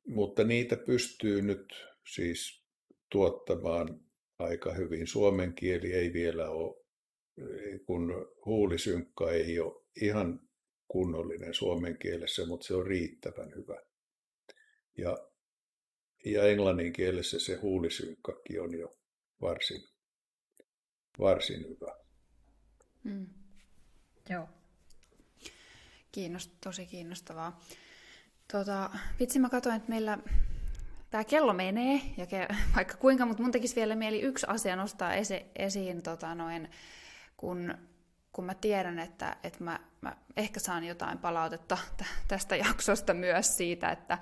Mutta niitä pystyy nyt siis tuottamaan aika hyvin. Suomen kieli ei vielä ole, kun huulisynkka ei ole ihan kunnollinen suomen kielessä, mutta se on riittävän hyvä. Ja englannin kielessä se huulisynkkakin on jo varsin hyvä. Mm. Joo. Tosi kiinnostavaa. Vitsi, mä katsoin, että meillä tämä kello menee, ja vaikka kuinka, mutta mun tekisi vielä mieli yksi asia nostaa esiin, kun mä tiedän, että mä ehkä saan jotain palautetta tästä jaksosta myös siitä, että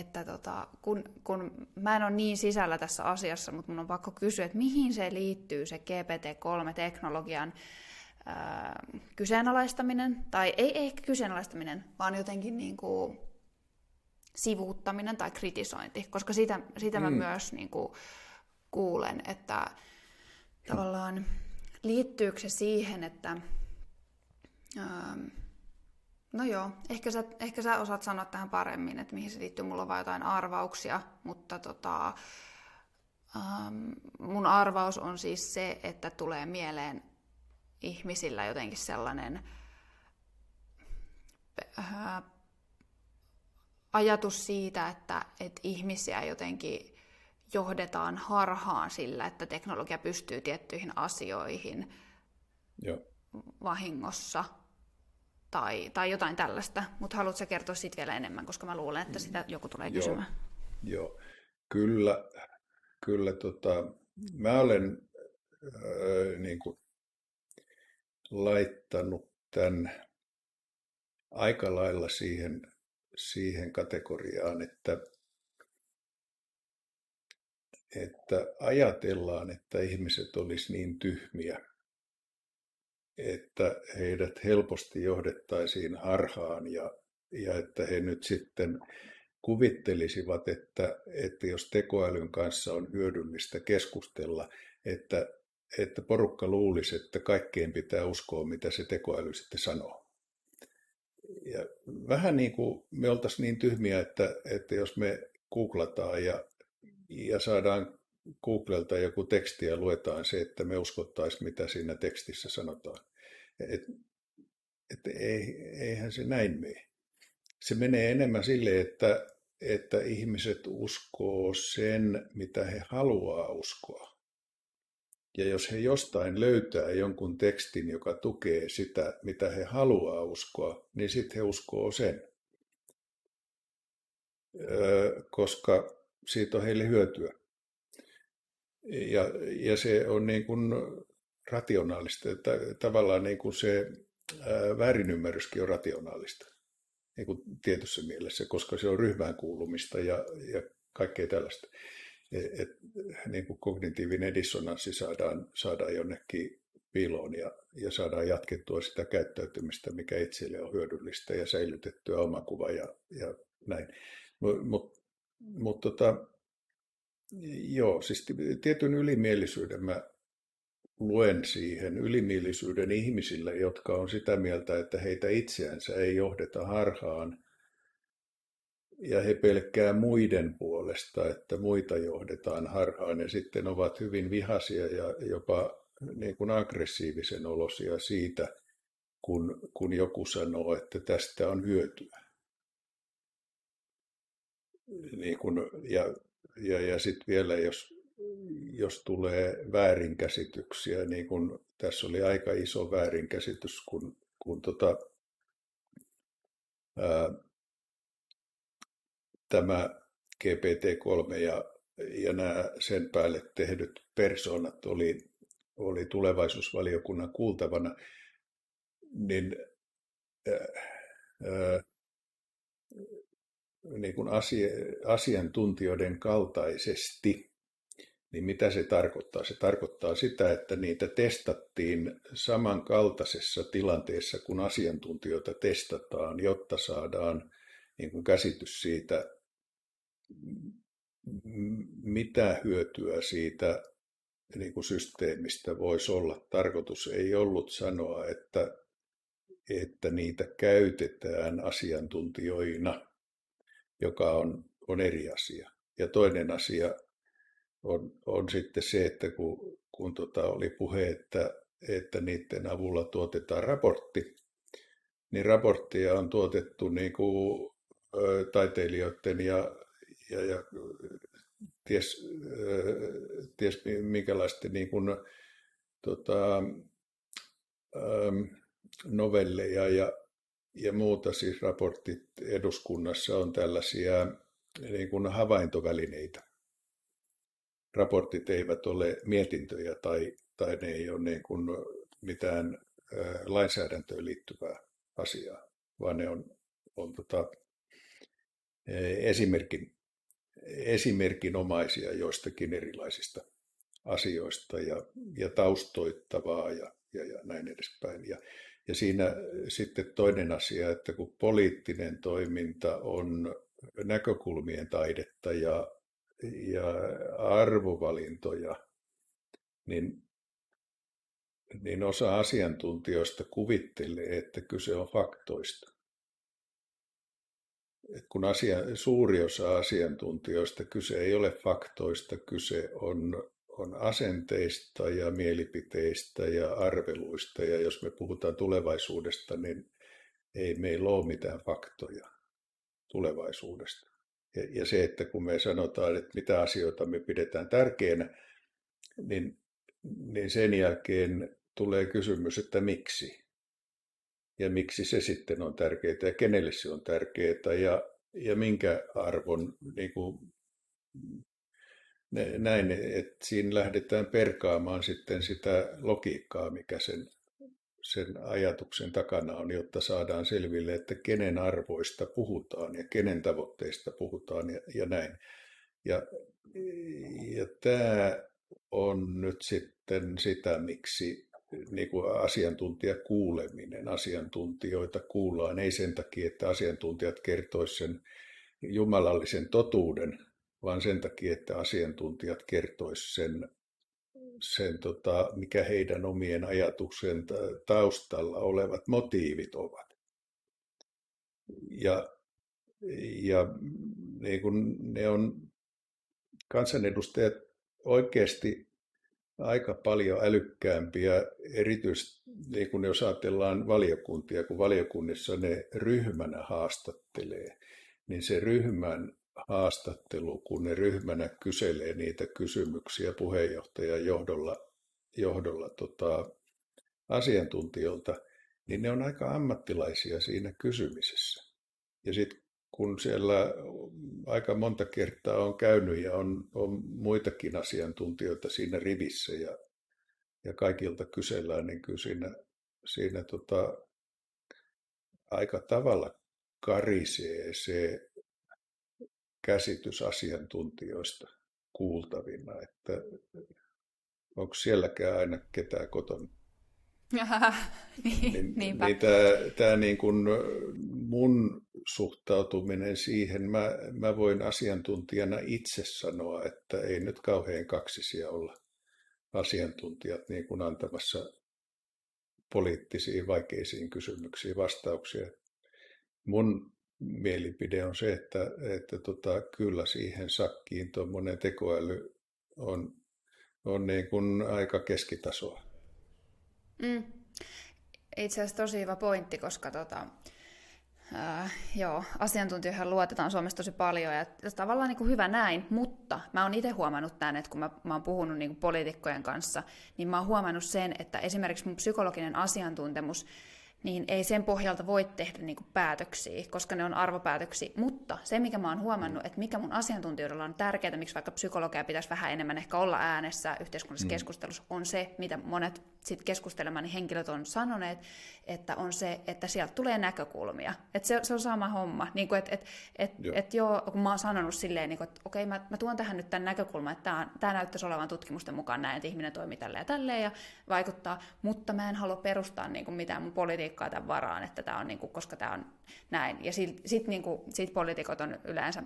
että kun mä en ole niin sisällä tässä asiassa, mutta mun on pakko kysyä, että mihin se liittyy se GPT-3-teknologian kyseenalaistaminen, tai ei ehkä kyseenalaistaminen, vaan jotenkin niin kuin sivuuttaminen tai kritisointi, koska sitä mä myös niin kuin kuulen, että tavallaan liittyykö se siihen, että no joo, ehkä sä osaat sanoa tähän paremmin, että mihin se liittyy, mulla on vaan jotain arvauksia, mutta mun arvaus on siis se, että tulee mieleen ihmisillä jotenkin sellainen ajatus siitä, että ihmisiä jotenkin johdetaan harhaan sillä, että teknologia pystyy tiettyihin asioihin vahingossa. Tai jotain tällaista, mutta haluatko sä kertoa siitä vielä enemmän, koska mä luulen, että sitä joku tulee kysymään. Joo. Kyllä, mä olen niin kuin laittanut tämän aika lailla siihen kategoriaan, että ajatellaan, että ihmiset olisi niin tyhmiä, että heidät helposti johdettaisiin harhaan ja että he nyt sitten kuvittelisivat, että jos tekoälyn kanssa on hyödyllistä keskustella, että porukka luulisi, että kaikkeen pitää uskoa, mitä se tekoäly sitten sanoo. Ja vähän niin kuin me oltaisiin niin tyhmiä, että jos me googlataan ja saadaan Googlelta joku teksti ja luetaan se, että me uskottaisiin, mitä siinä tekstissä sanotaan. Eihän se näin mene. Se menee enemmän sille, että ihmiset uskoo sen, mitä he haluaa uskoa. Ja jos he jostain löytää jonkun tekstin, joka tukee sitä, mitä he haluaa uskoa, niin sitten he uskoo sen. Koska siitä on heille hyötyä. Ja se on niin kuin rationaalista, että tavallaan niin kuin se väärinymmärryskin on rationaalista niin kuin tietyssä mielessä, koska se on ryhmään kuulumista ja kaikkea tällaista. Et niin kuin kognitiivinen dissonanssi saadaan jonnekin piiloon ja saadaan jatkettua sitä käyttäytymistä, mikä itselle on hyödyllistä ja säilytettyä omakuva ja näin. Mutta joo, siis tietyn ylimielisyyden mä luen siihen, ylimielisyyden ihmisille, jotka on sitä mieltä, että heitä itseänsä ei johdeta harhaan ja he pelkkää muiden puolesta, että muita johdetaan harhaan ja sitten ovat hyvin vihaisia ja jopa niin kuin aggressiivisen olosia siitä, kun joku sanoo, että tästä on hyötyä. Niin kuin, ja sitten vielä, jos tulee väärinkäsityksiä, niin kun tässä oli aika iso väärinkäsitys, kun tämä GPT-3 ja nämä sen päälle tehdyt persoonat oli tulevaisuusvaliokunnan kuultavana, niin niin kuin asiantuntijoiden kaltaisesti, niin mitä se tarkoittaa? Se tarkoittaa sitä, että niitä testattiin samankaltaisessa tilanteessa, kun asiantuntijoita testataan, jotta saadaan niin kuin käsitys siitä, mitä hyötyä siitä niin kuin systeemistä voisi olla. Tarkoitus ei ollut sanoa, että niitä käytetään asiantuntijoina, joka on eri asia. Ja toinen asia on sitten se, että kun oli puhe, että niiden avulla tuotetaan raportti, niin raporttia on tuotettu niin kuin taiteilijoiden ja ties minkälaisten niin kuin, novelleja ja muuta, siis raportit eduskunnassa on tällaisia niin kuin havaintovälineitä. Raportit eivät ole mietintöjä tai ne ei ole niin kuin mitään lainsäädäntöön liittyvää asiaa, vaan ne on esimerkinomaisia joistakin erilaisista asioista ja taustoittavaa ja näin edespäin. Ja siinä sitten toinen asia, että kun poliittinen toiminta on näkökulmien taidetta ja arvovalintoja, niin osa asiantuntijoista kuvittelee, että kyse on faktoista. Et kun suuri osa asiantuntijoista kyse ei ole faktoista, kyse on asenteista ja mielipiteistä ja arveluista. Ja jos me puhutaan tulevaisuudesta, niin ei meillä ole mitään faktoja tulevaisuudesta. Ja se, että kun me sanotaan, että mitä asioita me pidetään tärkeänä, niin sen jälkeen tulee kysymys, että miksi. Ja miksi se sitten on tärkeää ja kenelle se on tärkeää ja minkä arvon, niin kuin, näin, että siinä lähdetään perkaamaan sitten sitä logiikkaa, mikä sen ajatuksen takana on, jotta saadaan selville, että kenen arvoista puhutaan ja kenen tavoitteista puhutaan ja näin. Ja tämä on nyt sitten sitä, miksi niin kuin asiantuntijoita kuullaan, ei sen takia, että asiantuntijat kertoisivat sen jumalallisen totuuden, vaan sen takia, että asiantuntijat kertoisivat sen mikä heidän omien ajatuksen taustalla olevat motiivit ovat. Ja niin kuin ne on kansanedustajat oikeasti aika paljon älykkäämpiä, erityisesti niin kuin jos ajatellaan valiokuntia, kun valiokunnissa ne ryhmänä haastattelee, niin se ryhmän haastattelu, kun ne ryhmänä kyselee niitä kysymyksiä puheenjohtajan johdolla asiantuntijoilta, niin ne on aika ammattilaisia siinä kysymisessä. Ja sitten kun siellä aika monta kertaa on käynyt ja on muitakin asiantuntijoita siinä rivissä ja kaikilta kysellään, niin kyllä siinä aika tavalla karisee se käsitys asiantuntijoista kuultavina, että onko sielläkään aina ketään kotona. Niinpä. Tämä niin kuin mun suhtautuminen siihen, mä voin asiantuntijana itse sanoa, että ei nyt kauhean kaksisia olla asiantuntijat niin kuin antamassa poliittisiin vaikeisiin kysymyksiin vastauksia. Mun mielipide on se, että kyllä siihen sakkiin tuommoinen tekoäly on niin kuin aika keskitasoa. Mm. Itse asiassa tosi hyvä pointti, koska asiantuntijoihin luotetaan Suomessa tosi paljon ja tavallaan niin kuin hyvä näin, mutta mä oon itse huomannut tämän, että kun mä oon puhunut niin kuin poliitikkojen kanssa, niin mä oon huomannut sen, että esimerkiksi mun psykologinen asiantuntemus, niin ei sen pohjalta voi tehdä niin kuin päätöksiä, koska ne on arvopäätöksiä, mutta se mikä mä oon huomannut, että mikä mun asiantuntijoilla on tärkeää, miksi vaikka psykologia pitäisi vähän enemmän ehkä olla äänessä yhteiskunnallisessa keskustelussa, on se, mitä monet sit keskustelemani henkilöt on sanoneet, että on se, että sieltä tulee näkökulmia, että se on sama homma, niin kuin kun mä oon sanonut silleen, niin kuin, että okei, mä tuon tähän nyt tämän näkökulman, että tämä näyttäisi olevan tutkimusten mukaan näin, että ihminen toimii tälleen ja vaikuttaa, mutta mä en halua perustaa niin kuin mitään mun politiikkaa tämän varaan, että tämä on niin kuin, koska tämä on näin. Ja sitten niin poliitikot on yleensä,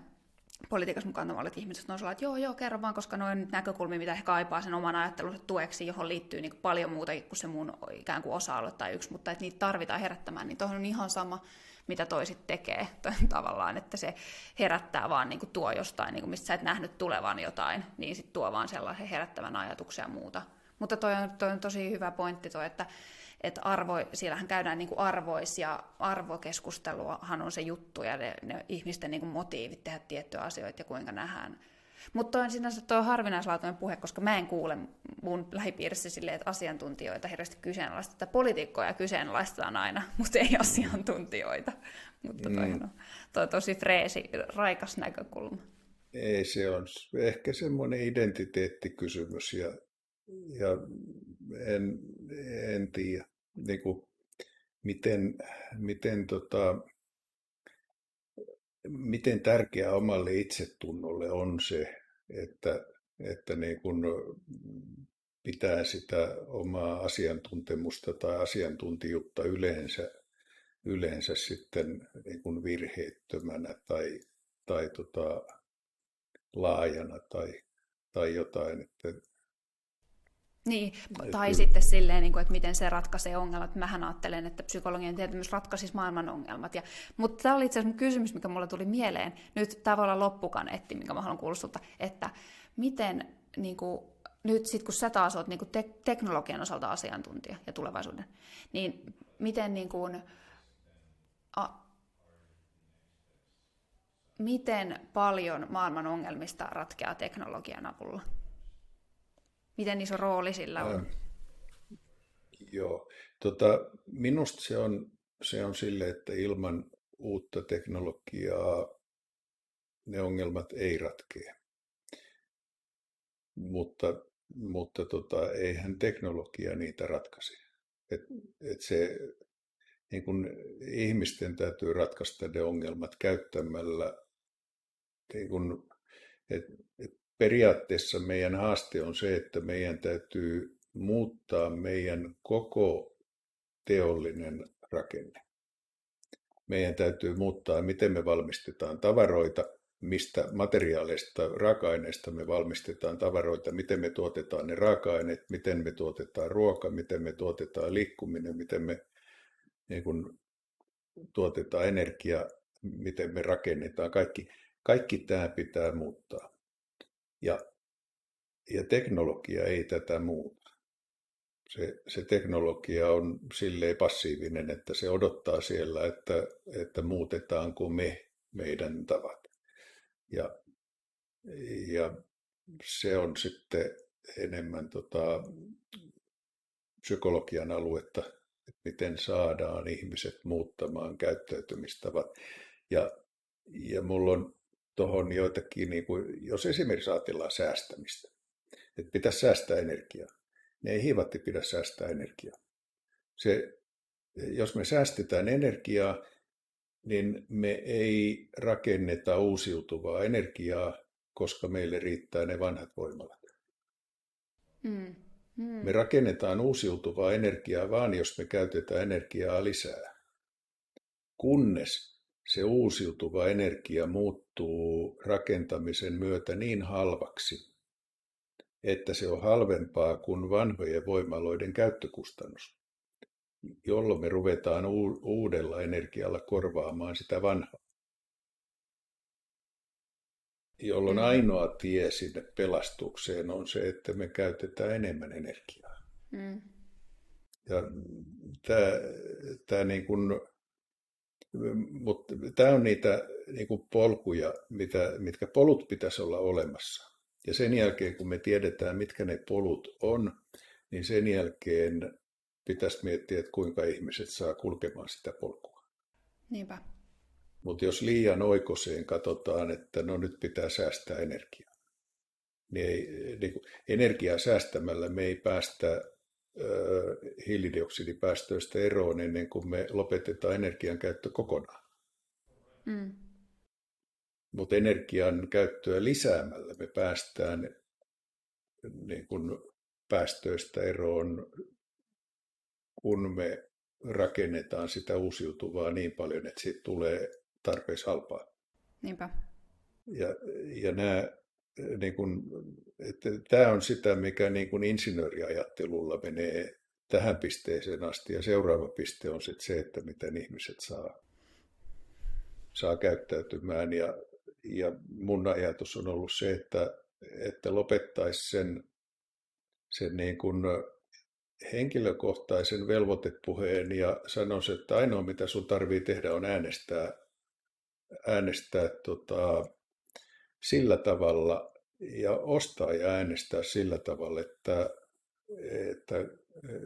politiikassa mukaan tavalliset ihmiset on sellainen, että joo, kerro vaan, koska noin nyt näkökulmia, mitä he kaipaa sen oman ajattelunsa tueksi, johon liittyy niin kuin paljon muutakin kuin se mun ikään kuin osa-alue tai yksi, mutta että niitä tarvitaan herättämään, niin tuohon on ihan sama, mitä toiset tekee tavallaan, että se herättää vaan niin kuin tuo jostain, niin kuin mistä sä et nähnyt tulevan jotain, niin sitten tuo vaan sellaisen herättävän ajatuksia ja muuta. Mutta toi on tosi hyvä pointti toi, että siellähän käydään niinku arvois- ja arvokeskusteluahan on se juttu ja ne ihmisten niinku motiivit tehdä tiettyjä asioita ja kuinka nähdään. Mutta on sinänsä tuo harvinaislaatuinen puhe, koska mä en kuule mun lähipiirissä silleen, että asiantuntijoita hirveästi kyseenalaistetaan. Poliitikkoja kyseenalaistetaan aina, mutta ei asiantuntijoita. Mutta toi on tosi freesi, raikas näkökulma. Ei, se on ehkä semmoinen identiteettikysymys ja en tiedä, niin kuin, miten miten tärkeää omalle itsetunnolle on se, että niin kun pitää sitä omaa asiantuntemusta tai asiantuntijuutta yleensä sitten niin kun virheettömänä tai laajana tai jotain, että niin, tai sitten silleen, että miten se ratkaisee ongelmat. Mähän ajattelen, että psykologian tietämys ratkaisisi maailman ongelmat. Mutta tämä oli itse asiassa kysymys, mikä mulle tuli mieleen. Nyt tämä voi olla loppukaneetti, minkä mä haluan kuulla sulta, että miten niin kuin, nyt sit kun sä taas oot niin kuin teknologian osalta asiantuntija ja tulevaisuuden, niin miten niin kuin, miten paljon maailman ongelmista ratkeaa teknologian avulla? Miten iso rooli sillä on? Joo. Minusta se on sille, että ilman uutta teknologiaa ne ongelmat ei ratkea. Mutta eihän teknologia niitä ratkaisi. Et se, niin kun ihmisten täytyy ratkaista ne ongelmat käyttämällä. Niin kun, periaatteessa meidän haaste on se, että meidän täytyy muuttaa meidän koko teollinen rakenne. Meidän täytyy muuttaa, miten me valmistetaan tavaroita, mistä materiaaleista, raaka-aineista me valmistetaan tavaroita, miten me tuotetaan ne raaka-aineet, miten me tuotetaan ruoka, miten me tuotetaan liikkuminen, miten me niin kun, tuotetaan energia, miten me rakennetaan. Kaikki tämä pitää muuttaa. Ja teknologia ei tätä muuta. Se teknologia on silleen passiivinen, että se odottaa siellä, että muutetaanko meidän tavat. Ja se on sitten enemmän psykologian aluetta, että miten saadaan ihmiset muuttamaan käyttäytymistavat. Ja mulla on tuohon joitakin, niin kuin, jos esimerkiksi ajatellaan säästämistä, että pitäisi säästää energiaa. Ne ei hivatti pidä säästää energiaa. Jos me säästetään energiaa, niin me ei rakenneta uusiutuvaa energiaa, koska meille riittää ne vanhat voimalat. Me rakennetaan uusiutuvaa energiaa vaan, jos me käytetään energiaa lisää. Kunnes se uusiutuva energia muuttuu rakentamisen myötä niin halvaksi, että se on halvempaa kuin vanhojen voimaloiden käyttökustannus, jolloin me ruvetaan uudella energialla korvaamaan sitä vanhaa. Jolloin ainoa tie sinne pelastukseen on se, että me käytetään enemmän energiaa. Ja tämä niin kuin... Mutta tämä on niitä niin kuin polkuja, mitkä polut pitäisi olla olemassa. Ja sen jälkeen, kun me tiedetään, mitkä ne polut on, niin sen jälkeen pitäisi miettiä, että kuinka ihmiset saa kulkemaan sitä polkua. Niinpä. Mutta jos liian oikoseen katsotaan, että no nyt pitää säästää energiaa, niin, energiaa säästämällä me ei päästä hiilidioksidipäästöistä eroon ennen kuin me lopetetaan energian käyttö kokonaan. Mutta energian käyttöä lisäämällä me päästään niin kun päästöistä eroon, kun me rakennetaan sitä uusiutuvaa niin paljon, että siitä tulee tarpeeksi halpaa. Niinpä. Ja nämä... Tämä on sitä, mikä niin kuin insinööriajattelulla menee tähän pisteeseen asti, ja seuraava piste on sitten se, että miten ihmiset saa käyttäytymään. Ja mun ajatus on ollut se, että lopettaisi sen niin kuin henkilökohtaisen velvoitepuheen ja sanoisi, että ainoa mitä sun tarvii tehdä on äänestää sillä tavalla ja ostaa ja äänestää sillä tavalla, että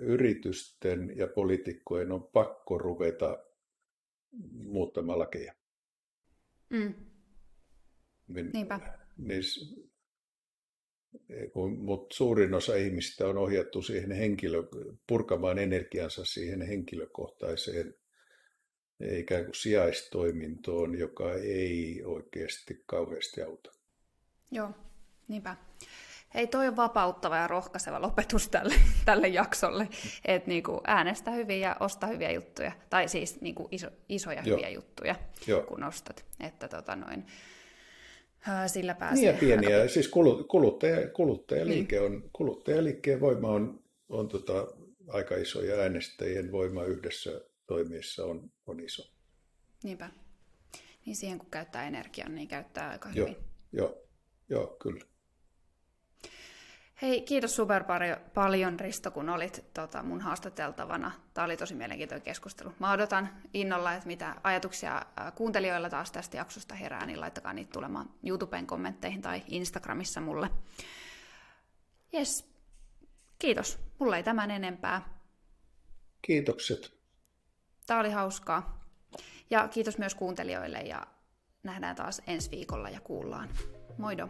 yritysten ja poliitikkojen on pakko ruveta muuttamaan lakeja. Niinpä. Mutta suurin osa ihmistä on ohjattu siihen purkamaan energiansa siihen henkilökohtaiseen ikään kuin sijaistoimintoon, joka ei oikeasti kauheasti auta. Joo, niinpä. Hei, toi on vapauttava ja rohkaiseva lopetus tälle jaksolle, että niinku äänestä hyviä ja osta hyviä juttuja, tai siis niinku isoja hyviä juttuja, kun ostat, että sillä pääsee. Niin ja pieniä, siis kuluttajaliikkeen voima on aika iso ja äänestäjien voima yhdessä toimiessa on iso. Niinpä, niin siihen kun käyttää energiaa, niin käyttää aika hyvin. Joo, kyllä. Hei, kiitos super paljon Risto, kun olit mun haastateltavana. Tämä oli tosi mielenkiintoinen keskustelu. Mä odotan innolla, että mitä ajatuksia kuuntelijoilla taas tästä jaksosta herää, niin laittakaa niitä tulemaan YouTuben kommentteihin tai Instagramissa mulle. Jes, kiitos. Mulla ei tämän enempää. Kiitokset. Tämä oli hauskaa. Ja kiitos myös kuuntelijoille ja nähdään taas ensi viikolla ja kuullaan. Moido!